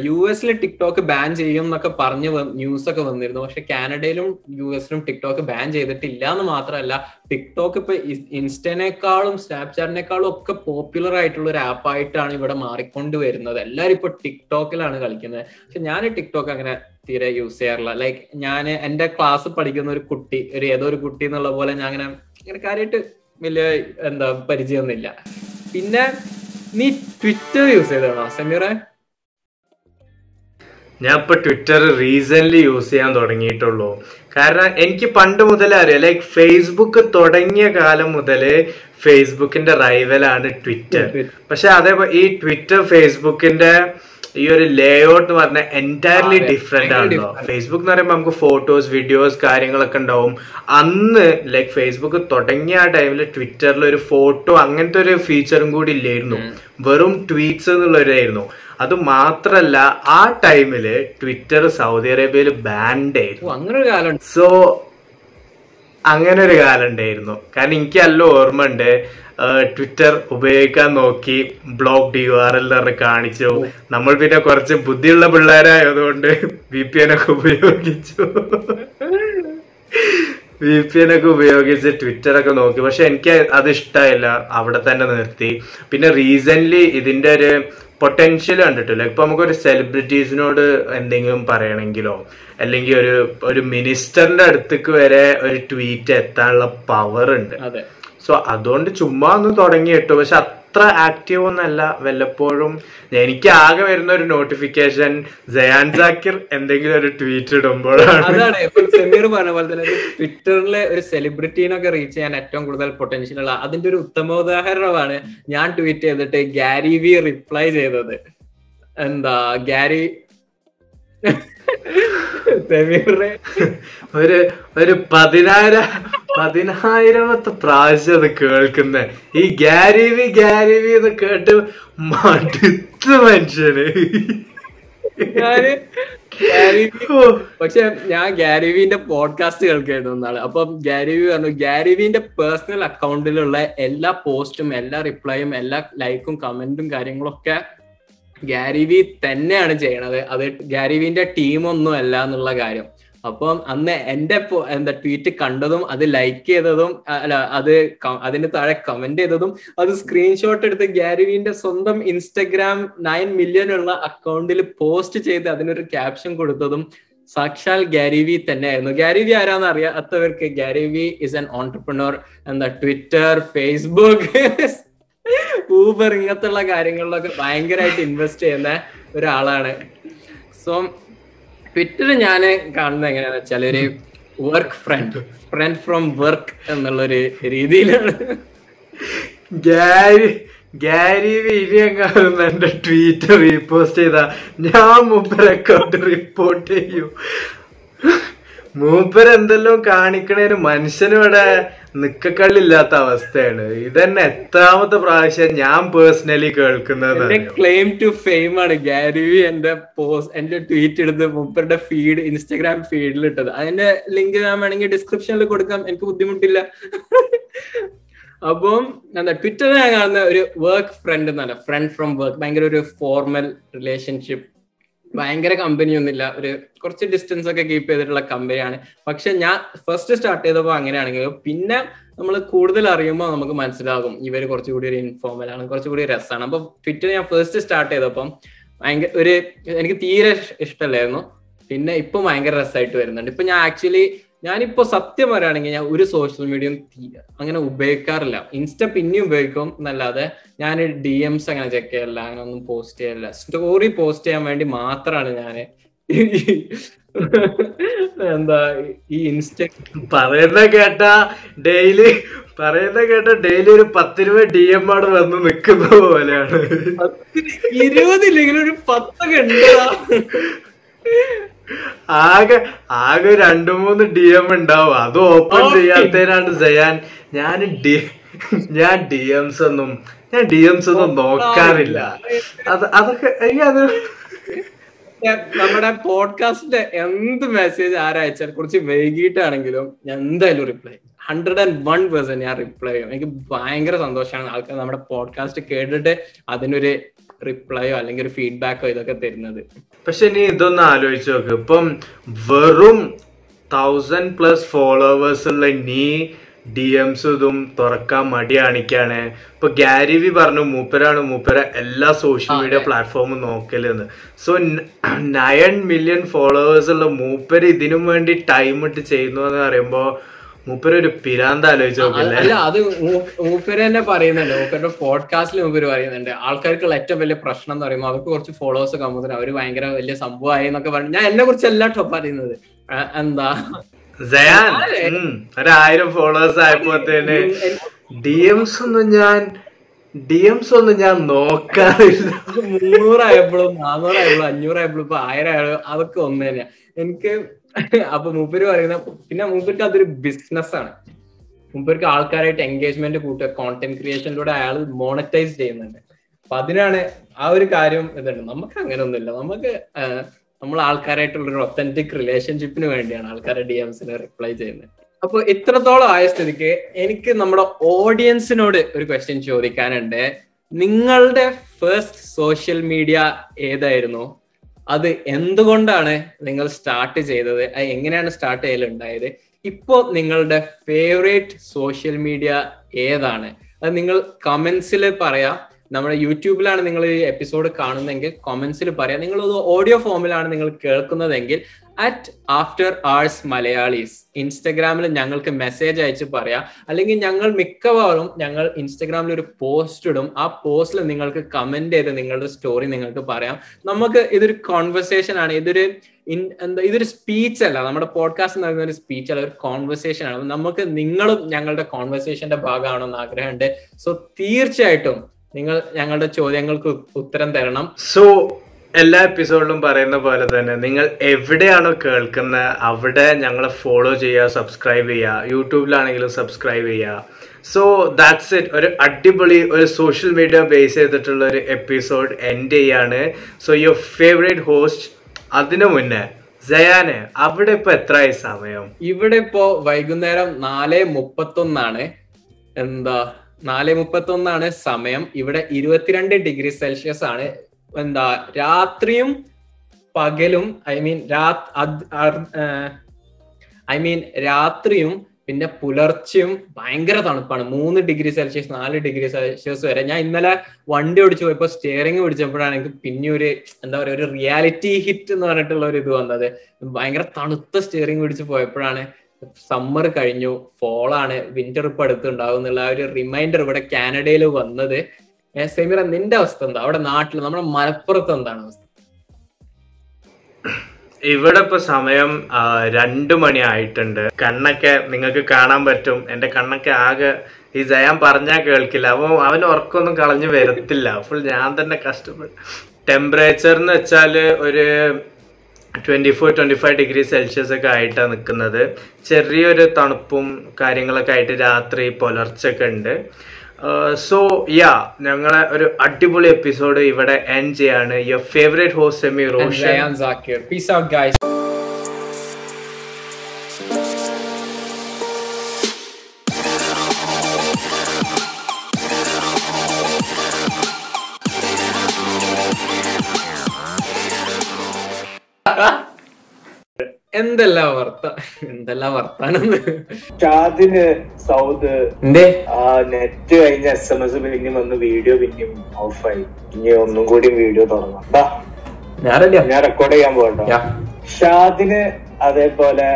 യുഎസിലെ ടിക്ടോക്ക് ബാൻ ചെയ്യും എന്നൊക്കെ പറഞ്ഞ് ന്യൂസ് ഒക്കെ വന്നിരുന്നു. പക്ഷെ കാനഡയിലും യുഎസിലും ടിക്ടോക്ക് ബാൻ ചെയ്തിട്ടില്ല എന്ന് മാത്രമല്ല, ടിക്ടോക്ക് ഇപ്പൊ ഇൻസ്റ്റനേക്കാളും സ്നാപ്ചാറ്റിനേക്കാളും ഒക്കെ പോപ്പുലർ ആയിട്ടുള്ള ഒരു ആപ്പായിട്ടാണ് ഇവിടെ മാറിക്കൊണ്ടുവരുന്നത്. എല്ലാവരും ഇപ്പൊ ടിക്ടോക്കിലാണ് കളിക്കുന്നത്. പക്ഷെ ഞാൻ ടിക്ടോക്ക് അങ്ങനെ തീരെ യൂസ് ചെയ്യാറില്ല. ലൈക്ക് ഞാൻ എന്റെ ക്ലാസ് പഠിക്കുന്ന ഒരു കുട്ടി, ഏതൊരു കുട്ടി എന്നുള്ള പോലെ ഞാൻ അങ്ങനെ കാര്യമായിട്ട് വലിയ പരിചയമൊന്നുമില്ല. പിന്നെ നീ ട്വിറ്റർ യൂസ് ചെയ്തതാണോ സമീറെ? ഞാൻ ഇപ്പൊ ട്വിറ്റർ റീസെന്റ്ലി യൂസ് ചെയ്യാൻ തുടങ്ങിയിട്ടുള്ളൂ. കാരണം എനിക്ക് പണ്ട് മുതലേ അറിയാം, ലൈക്ക് ഫേസ്ബുക്ക് തുടങ്ങിയ കാലം മുതല് ഫേസ്ബുക്കിന്റെ റൈവലാണ് ട്വിറ്റർ. പക്ഷെ അതേപോലെ ഈ ട്വിറ്റർ ഫേസ്ബുക്കിന്റെ ഈ ഒരു ലേ ഔട്ട് എന്ന് പറഞ്ഞാൽ എൻറ്റയർലി ഡിഫറെന്റ് ആണല്ലോ. ഫേസ്ബുക്ക് എന്ന് പറയുമ്പോൾ നമുക്ക് ഫോട്ടോസ്, വീഡിയോസ്, കാര്യങ്ങളൊക്കെ ഉണ്ടാവും. അന്ന് ലൈക്ക് ഫേസ്ബുക്ക് തുടങ്ങിയ ആ ടൈമിൽ ട്വിറ്ററിൽ ഒരു ഫോട്ടോ അങ്ങനത്തെ ഒരു ഫീച്ചറും കൂടി ഇല്ലായിരുന്നു, വെറും ട്വീറ്റ്സ് എന്നുള്ളവരായിരുന്നു. അത് മാത്രല്ല, ആ ടൈമില് ട്വിറ്റർ സൗദി അറേബ്യയിൽ ബാൻഡ് ആയിരുന്നു. അങ്ങനൊരു കാലം, സോ അങ്ങനെ ഒരു കാലം ഉണ്ടായിരുന്നു. കാരണം എനിക്ക് നല്ല ഓർമ്മ ഉണ്ട്, ട്വിറ്റർ ഉപയോഗിക്കാൻ നോക്കി ബ്ലോക്ക് DURL കാണിച്ചു. നമ്മൾ പിന്നെ കുറച്ച് ബുദ്ധിയുള്ള പിള്ളേരായതുകൊണ്ട് VPN ഒക്കെ ഉപയോഗിച്ച് ട്വിറ്ററൊക്കെ നോക്കി. പക്ഷെ എനിക്ക് അത് ഇഷ്ടമായില്ല, അവിടെ തന്നെ നിർത്തി. പിന്നെ റീസെന്റ്ലി ഇതിന്റെ ഒരു പൊട്ടൻഷ്യൽ കണ്ടിട്ടില്ല. ഇപ്പൊ നമുക്കൊരു സെലിബ്രിറ്റീസിനോട് എന്തെങ്കിലും പറയണമെങ്കിലോ അല്ലെങ്കിൽ ഒരു മിനിസ്റ്ററിന്റെ അടുത്തേക്ക് വരെ ഒരു ട്വീറ്റ് എത്താനുള്ള പവർ ഉണ്ട്. സോ അതുകൊണ്ട് ചുമ്മാ ഒന്ന് തുടങ്ങി കേട്ടോ. പക്ഷെ അത്ര ആക്റ്റീവ് ഒന്നല്ല. വല്ലപ്പോഴും എനിക്ക് ആകെ വരുന്ന ഒരു നോട്ടിഫിക്കേഷൻ സയാൻ ജാക്കിർ എന്തെങ്കിലും ഒരു ട്വീറ്റ് ഇടുമ്പോഴാണ്. അതാണ് സമീർ പറഞ്ഞ പോലെ തന്നെ ട്വിറ്ററിലെ ഒരു സെലിബ്രിറ്റീനൊക്കെ റീച്ച് ചെയ്യാൻ ഏറ്റവും കൂടുതൽ പൊട്ടൻഷ്യൽ ഉള്ള അതിന്റെ ഒരു ഉത്തമ ഉദാഹരണമാണ് ഞാൻ ട്വീറ്റ് ചെയ്തിട്ട് ഗ്യാരി വി റിപ്ലൈ ചെയ്തത്. ഗ്യാരി ഒരു 10,000th പ്രാവശ്യം അത് കേൾക്കുന്ന ഈ ഗ്യാരി വി എന്ന് കേട്ട് മടുത്ത മനുഷ്യന്. പക്ഷെ ഞാൻ ഗ്യാരി വിന്റെ പോഡ്കാസ്റ്റ് കേൾക്കായിരുന്നു എന്നാണ്. അപ്പം ഗ്യാരി വി പറഞ്ഞു, ഗ്യാരി വിന്റെ പേഴ്സണൽ അക്കൗണ്ടിലുള്ള എല്ലാ പോസ്റ്റും, എല്ലാ റിപ്ലൈയും, എല്ലാ ലൈക്കും കമന്റും കാര്യങ്ങളൊക്കെ ഗ്യാരി വി തന്നെയാണ് ചെയ്യണത്, അത് ഗ്യാരി വിന്റെ ടീമൊന്നും അല്ല എന്നുള്ള കാര്യം. അപ്പം അന്ന് എന്റെ ട്വീറ്റ് കണ്ടതും അത് ലൈക്ക് ചെയ്തതും അതിന് താഴെ കമന്റ് ചെയ്തതും അത് സ്ക്രീൻഷോട്ട് എടുത്ത് ഗ്യാരി വിന്റെ സ്വന്തം ഇൻസ്റ്റഗ്രാം 9 million ഉള്ള അക്കൗണ്ടിൽ പോസ്റ്റ് ചെയ്ത് അതിനൊരു ക്യാപ്ഷൻ കൊടുത്തതും സാക്ഷാൽ ഗ്യാരി വി തന്നെയായിരുന്നു. ഗ്യാരി വി ആരാന്ന് അറിയാത്തവർക്ക്, Gary Vee is an entrepreneur. Twitter, Facebook, Uber ഇങ്ങനത്തുള്ള കാര്യങ്ങളിലൊക്കെ ഭയങ്കരമായിട്ട് ഇൻവെസ്റ്റ് ചെയ്യുന്ന ഒരാളാണ്. സോ ട്വിറ്റർ ഞാൻ കാണുന്നത് എങ്ങനെയാണെന്ന് വെച്ചാൽ ഒരു വർക്ക് ഫ്രണ്ട് ഫ്രം വർക്ക് എന്നുള്ളൊരു രീതിയിലാണ്. ഗ്യാരി വീഡിയോ എന്റെ ട്വീറ്റ് റീപോസ്റ്റ് ചെയ്താ ഞാൻ മുമ്പ് റെക്കോർഡ് റിപ്പോർട്ട് ചെയ്യൂ. മൂപ്പര് എന്തെല്ലോ കാണിക്കണേന് മനുഷ്യനും ഇവിടെ നിക്കക്കള്ളില്ലാത്ത അവസ്ഥയാണ്. ഇതന്നെ എത്രാമത്തെ പ്രാവശ്യം ഞാൻ പേഴ്സണലി കേൾക്കുന്നത്. ക്ലെയിം ടു ഫെയിം ആണ് ഗ്യാരി വി എന്റെ ട്വീറ്റ് എടുത്ത് മൂപ്പരുടെ ഫീഡ് ഇൻസ്റ്റാഗ്രാം ഫീഡിൽ ഇട്ടത്. അതിന്റെ ലിങ്ക് ഞാൻ വേണമെങ്കിൽ ഡിസ്ക്രിപ്ഷനിൽ കൊടുക്കാം, എനിക്ക് ബുദ്ധിമുട്ടില്ല. അപ്പം എന്താ ട്വിറ്ററിൽ ഞാൻ കാണുന്ന ഒരു വർക്ക് ഫ്രണ്ട് എന്നല്ല, ഫ്രണ്ട് ഫ്രം വർക്ക്, ഭയങ്കര ഒരു ഫോർമൽ റിലേഷൻഷിപ്പ്, ഭയങ്കര കമ്പനി ഒന്നുമില്ല, ഒരു കുറച്ച് ഡിസ്റ്റൻസ് ഒക്കെ കീപ്പ് ചെയ്തിട്ടുള്ള കമ്പനിയാണ്. പക്ഷെ ഞാൻ ഫസ്റ്റ് സ്റ്റാർട്ട് ചെയ്തപ്പോൾ അങ്ങനെയാണെങ്കിൽ പിന്നെ നമ്മൾ കൂടുതൽ അറിയുമ്പോൾ നമുക്ക് മനസ്സിലാകും ഇവർ കുറച്ചുകൂടി ഒരു ഇൻഫോർമലാണ്, കുറച്ചുകൂടി രസമാണ്. അപ്പൊ ട്വിറ്റർ ഞാൻ ഫസ്റ്റ് സ്റ്റാർട്ട് ചെയ്തപ്പം ഭയങ്കര ഒരു എനിക്ക് തീരെ ഇഷ്ടമല്ലായിരുന്നു, പിന്നെ ഇപ്പം ഭയങ്കര രസമായിട്ട് വരുന്നുണ്ട്. ഇപ്പൊ ഞാൻ ആക്ച്വലി ഞാനിപ്പോ സത്യം പറയുകയാണെങ്കിൽ ഞാൻ ഒരു സോഷ്യൽ മീഡിയ അങ്ങനെ ഉപയോഗിക്കാറില്ല. ഇൻസ്റ്റ പിന്നെ ഉപയോഗിക്കും എന്നല്ലാതെ ഞാൻ ഡി എംസ് അങ്ങനെ ചെക്ക് ചെയ്യല്ല, അങ്ങനെ ഒന്നും പോസ്റ്റ് ചെയ്യല്ല. സ്റ്റോറി പോസ്റ്റ് ചെയ്യാൻ വേണ്ടി മാത്രമാണ് ഞാൻ എന്താ ഈ ഇൻസ്റ്റ പറയുന്ന കേട്ട ഡെയിലി ഒരു 10 രൂപ ഡി എം ആണ് വന്ന് നിൽക്കുന്ന പോലെയാണ്. 20 ഇല്ലെങ്കിൽ ഒരു 10 ഉണ്ട്. ആകെ 2-3 ഡി എം ഉണ്ടാവും, അത് ഓപ്പൺ ചെയ്യാത്തതിനാണ് ചെയ്യാൻ. ഞാൻ ഡി എംസ് ഒന്നും നോക്കാറില്ല. അതൊക്കെ അത് നമ്മുടെ പോഡ്കാസ്റ്റിന്റെ എന്ത് മെസ്സേജ് ആരയച്ചാൽ കുറച്ച് വൈകിട്ടാണെങ്കിലും ഞാൻ എന്തായാലും റിപ്ലൈ 101% ഞാൻ റിപ്ലൈ ചെയ്യും. എനിക്ക് ഭയങ്കര സന്തോഷമാണ് ആൾക്കാർ നമ്മുടെ പോഡ്കാസ്റ്റ് കേട്ടിട്ട് അതിനൊരു റിപ്ലൈയോ അല്ലെങ്കിൽ ഒരു ഫീഡ്ബാക്കോ ഇതൊക്കെ തരുന്നത്. പക്ഷെ നീ ഇതൊന്ന് ആലോചിച്ച് നോക്ക്, ഇപ്പം വെറും 1000+ ഫോളോവേഴ്സ് ഉള്ള നീ ഡി എംസ് ഇതും തുറക്കാൻ മടി കാണിക്കാണ്. ഇപ്പൊ ഗ്യാരി വി പറഞ്ഞു മൂപ്പര എല്ലാ സോഷ്യൽ മീഡിയ പ്ലാറ്റ്ഫോമും നോക്കലെന്ന്. സോ 9 മില്യൺ ഫോളോവേഴ്സ് ഉള്ള മൂപ്പര് ഇതിനും വേണ്ടി ടൈം ഇട്ട് ചെയ്യുന്നു എന്ന് പറയുമ്പോ മൂപ്പര് ഒരു പിരാന്ത് ആലോചിച്ച് നോക്കില്ലേ? അല്ല, അത് മൂപ്പര് തന്നെ പറയുന്നുണ്ട്, മൂപ്പരുടെ പോഡ്കാസ്റ്റിൽ മൂപ്പര് പറയുന്നുണ്ട് ആൾക്കാർക്കുള്ള ഏറ്റവും വലിയ പ്രശ്നം എന്ന് പറയുമ്പോൾ അവർക്ക് കുറച്ച് ഫോളോവേഴ്സ് ഒക്കെ ആകുമ്പോൾ അവര് ഭയങ്കര വലിയ സംഭവമായി എന്നൊക്കെ പറഞ്ഞു. ഞാൻ എന്നെ കുറിച്ച് എല്ലാ ടോപ്പ് പറയുന്നത് എന്താ 1000 ഫോളോവേഴ്സ് ആയപ്പോത്തേന് ഡി എംസ് ഒന്നും ഞാൻ നോക്കാറില്ല. 300 ആയപ്പോഴും 400 ആയപ്പോഴും 500 ആയപ്പോഴും ഇപ്പൊ 1000 ആയപ്പോഴും അതൊക്കെ ഒന്ന് തന്നെയാ എനിക്ക്. അപ്പൊ മൂപ്പര് പറയുന്ന പിന്നെ മൂപ്പർക്ക് അതൊരു ബിസിനസ്സാണ്. മൂപ്പർക്ക് ആൾക്കാരായിട്ട് എൻഗേജ്മെന്റ് കൂട്ടുക, കോണ്ടന്റ് ക്രിയേഷനിലൂടെ അയാൾ മോണറ്റൈസ് ചെയ്യുന്നുണ്ട്. അപ്പൊ അതിനാണ് ആ ഒരു കാര്യം ഇതുണ്ട്. നമുക്ക് അങ്ങനെ ഒന്നുമില്ല, നമുക്ക് നമ്മൾ ആൾക്കാരായിട്ടുള്ള ഒരു ഒത്തന്റിക് റിലേഷൻഷിപ്പിന് വേണ്ടിയാണ് ആൾക്കാരെ ഡി എംസിന് റിപ്ലൈ ചെയ്യുന്നത്. അപ്പൊ ഇത്രത്തോളം ആയ സ്ഥിതിക്ക് എനിക്ക് നമ്മുടെ ഓഡിയൻസിനോട് ഒരു ക്വസ്റ്റ്യൻ ചോദിക്കാനുണ്ട്. നിങ്ങളുടെ ഫസ്റ്റ് സോഷ്യൽ മീഡിയ ഏതായിരുന്നു? അത് എന്തുകൊണ്ടാണ് നിങ്ങൾ സ്റ്റാർട്ട് ചെയ്തത്? എങ്ങനെയാണ് സ്റ്റാർട്ട് ചെയ്യലുണ്ടായത്? ഇപ്പോ നിങ്ങളുടെ ഫേവറേറ്റ് സോഷ്യൽ മീഡിയ ഏതാണ്? അത് നിങ്ങൾ കമന്റ്സിൽ പറയാം. നമ്മുടെ യൂട്യൂബിലാണ് നിങ്ങൾ ഈ എപ്പിസോഡ് കാണുന്നതെങ്കിൽ കമന്റ്സിൽ പറയാം. നിങ്ങൾ ഓഡിയോ ഫോമിലാണ് നിങ്ങൾ കേൾക്കുന്നതെങ്കിൽ @AfterHoursMalayalis ഇൻസ്റ്റഗ്രാമിൽ ഞങ്ങൾക്ക് മെസ്സേജ് അയച്ച് പറയാം. അല്ലെങ്കിൽ ഞങ്ങൾ മിക്കവാറും ഇൻസ്റ്റഗ്രാമിൽ ഒരു പോസ്റ്റ് ഇടും. ആ പോസ്റ്റിൽ നിങ്ങൾക്ക് കമന്റ് ചെയ്ത് നിങ്ങളുടെ സ്റ്റോറി നിങ്ങൾക്ക് പറയാം. നമുക്ക് ഇതൊരു കോൺവെർസേഷൻ ആണ്, ഇതൊരു സ്പീച്ച് അല്ല. നമ്മുടെ പോഡ്കാസ്റ്റ് എന്ന് പറയുന്ന ഒരു സ്പീച്ച് അല്ല, ഒരു കോൺവെർസേഷൻ ആണ്. നമുക്ക് നിങ്ങളും ഞങ്ങളുടെ കോൺവെർസേഷന്റെ ഭാഗമാണെന്ന് ആഗ്രഹമുണ്ട്. സോ തീർച്ചയായിട്ടും നിങ്ങൾ ഞങ്ങളുടെ ചോദ്യങ്ങൾക്ക് ഉത്തരം തരണം. സോ എല്ലാ എപ്പിസോഡിലും പറയുന്ന പോലെ തന്നെ നിങ്ങൾ എവിടെയാണോ കേൾക്കുന്നത് അവിടെ ഞങ്ങളെ ഫോളോ ചെയ്യുക, സബ്സ്ക്രൈബ് ചെയ്യുക, യൂട്യൂബിലാണെങ്കിലും സബ്സ്ക്രൈബ് ചെയ്യുക. So that's it. ഒരു അടിപൊളി ഒരു സോഷ്യൽ മീഡിയ ബേസ് ചെയ്തിട്ടുള്ള ഒരു എപ്പിസോഡ് എൻഡ് ചെയ്യാണ്. So your favourite host. അതിനു മുന്നേ ജയാനെ, അവിടെ ഇപ്പൊ എത്രയായി സമയം? ഇവിടെ ഇപ്പോ വൈകുന്നേരം 4:31 4:31 സമയം. ഇവിടെ 22 ഡിഗ്രി സെൽഷ്യസ് ആണ്. രാത്രിയും പകലും രാത്രിയും പിന്നെ പുലർച്ചെയും ഭയങ്കര തണുപ്പാണ്. 3 ഡിഗ്രി സെൽഷ്യസ് 4 ഡിഗ്രി സെൽഷ്യസ് വരെ. ഞാൻ ഇന്നലെ വണ്ടി ഓടിച്ചു പോയപ്പോ സ്റ്റിയറിംഗ് പിടിച്ചപ്പോഴാണ് എനിക്ക് പിന്നെ ഒരു ഒരു റിയാലിറ്റി ഹിറ്റ് എന്ന് പറഞ്ഞിട്ടുള്ള ഒരു ഇത് വന്നത്. ഭയങ്കര തണുത്ത സ്റ്റിയറിംഗ് പിടിച്ച് പോയപ്പോഴാണ് സമ്മർ കഴിഞ്ഞു, ഫോളാണ്, വിന്റർ ഇപ്പൊ അടുത്തുണ്ടാവും എന്നുള്ള ആ ഒരു റിമൈൻഡർ ഇവിടെ കാനഡയിൽ വന്നത്. സെമിറ, നിന്റെ അവസ്ഥ എന്താ? അവിടെ നാട്ടിൽ നമ്മുടെ മലപ്പുറത്ത് എന്താണ് അവസ്ഥ? ഇവിടെ ഇപ്പൊ സമയം 2 മണി ആയിട്ടുണ്ട്. കണ്ണൊക്കെ നിങ്ങൾക്ക് കാണാൻ പറ്റും, എന്റെ കണ്ണൊക്കെ ആകെ ഈ ജയാൻ പറഞ്ഞാൽ കേൾക്കില്ല. അവൻ ഉറക്കൊന്നും കളഞ്ഞു വരത്തില്ല, ഫുൾ ഞാൻ തന്നെ കഷ്ടപ്പെടും. ടെമ്പറേച്ചർ എന്ന് വെച്ചാല് ഒരു 24-25 ഡിഗ്രി സെൽഷ്യസ് ഒക്കെ ആയിട്ടാണ് നിൽക്കുന്നത്. ചെറിയൊരു തണുപ്പും കാര്യങ്ങളൊക്കെ ആയിട്ട് രാത്രി പുലർച്ചൊക്കെ ഉണ്ട്. സോ യാ, ഞങ്ങളെ ഒരു അടിപൊളി എപ്പിസോഡ് ഇവിടെ എൻഡ് ചെയ്യാണ്. Your favourite host Amy Roshan Zakir. Peace out guys. ഷാദിന് സൗദ് ആ നെറ്റ് കഴിഞ്ഞ SMS പിന്നെയും വന്ന് വീഡിയോ പിന്നെയും ഓഫായി. ഇനി ഒന്നും കൂടി വീഡിയോ തുടങ്ങാം. ഞാൻ റെക്കോർഡ് ചെയ്യാൻ പോകട്ടോ. ഷാദിന് അതേപോലെ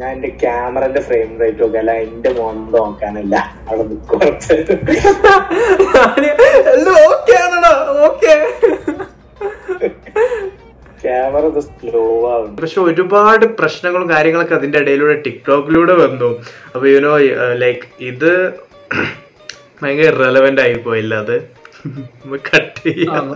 ഞാൻ എന്റെ ക്യാമറന്റെ ഫ്രെയിം റേറ്റ് നോക്കല്ല, എന്റെ മോൻ നോക്കാനല്ല, അവിടെ കുറച്ച് ക്യാമറ സ്ലോ ആവും. പക്ഷെ ഒരുപാട് പ്രശ്നങ്ങളും കാര്യങ്ങളൊക്കെ അതിന്റെ ഇടയിലൂടെ ടിക്ടോക്കിലൂടെ വന്നു. അപ്പൊ യുനോ ലൈക്ക് ഇത് ഭയങ്കര റെലവെന്റ് ആയിപ്പോയില്ല, അത് കട്ട് ചെയ്യാം.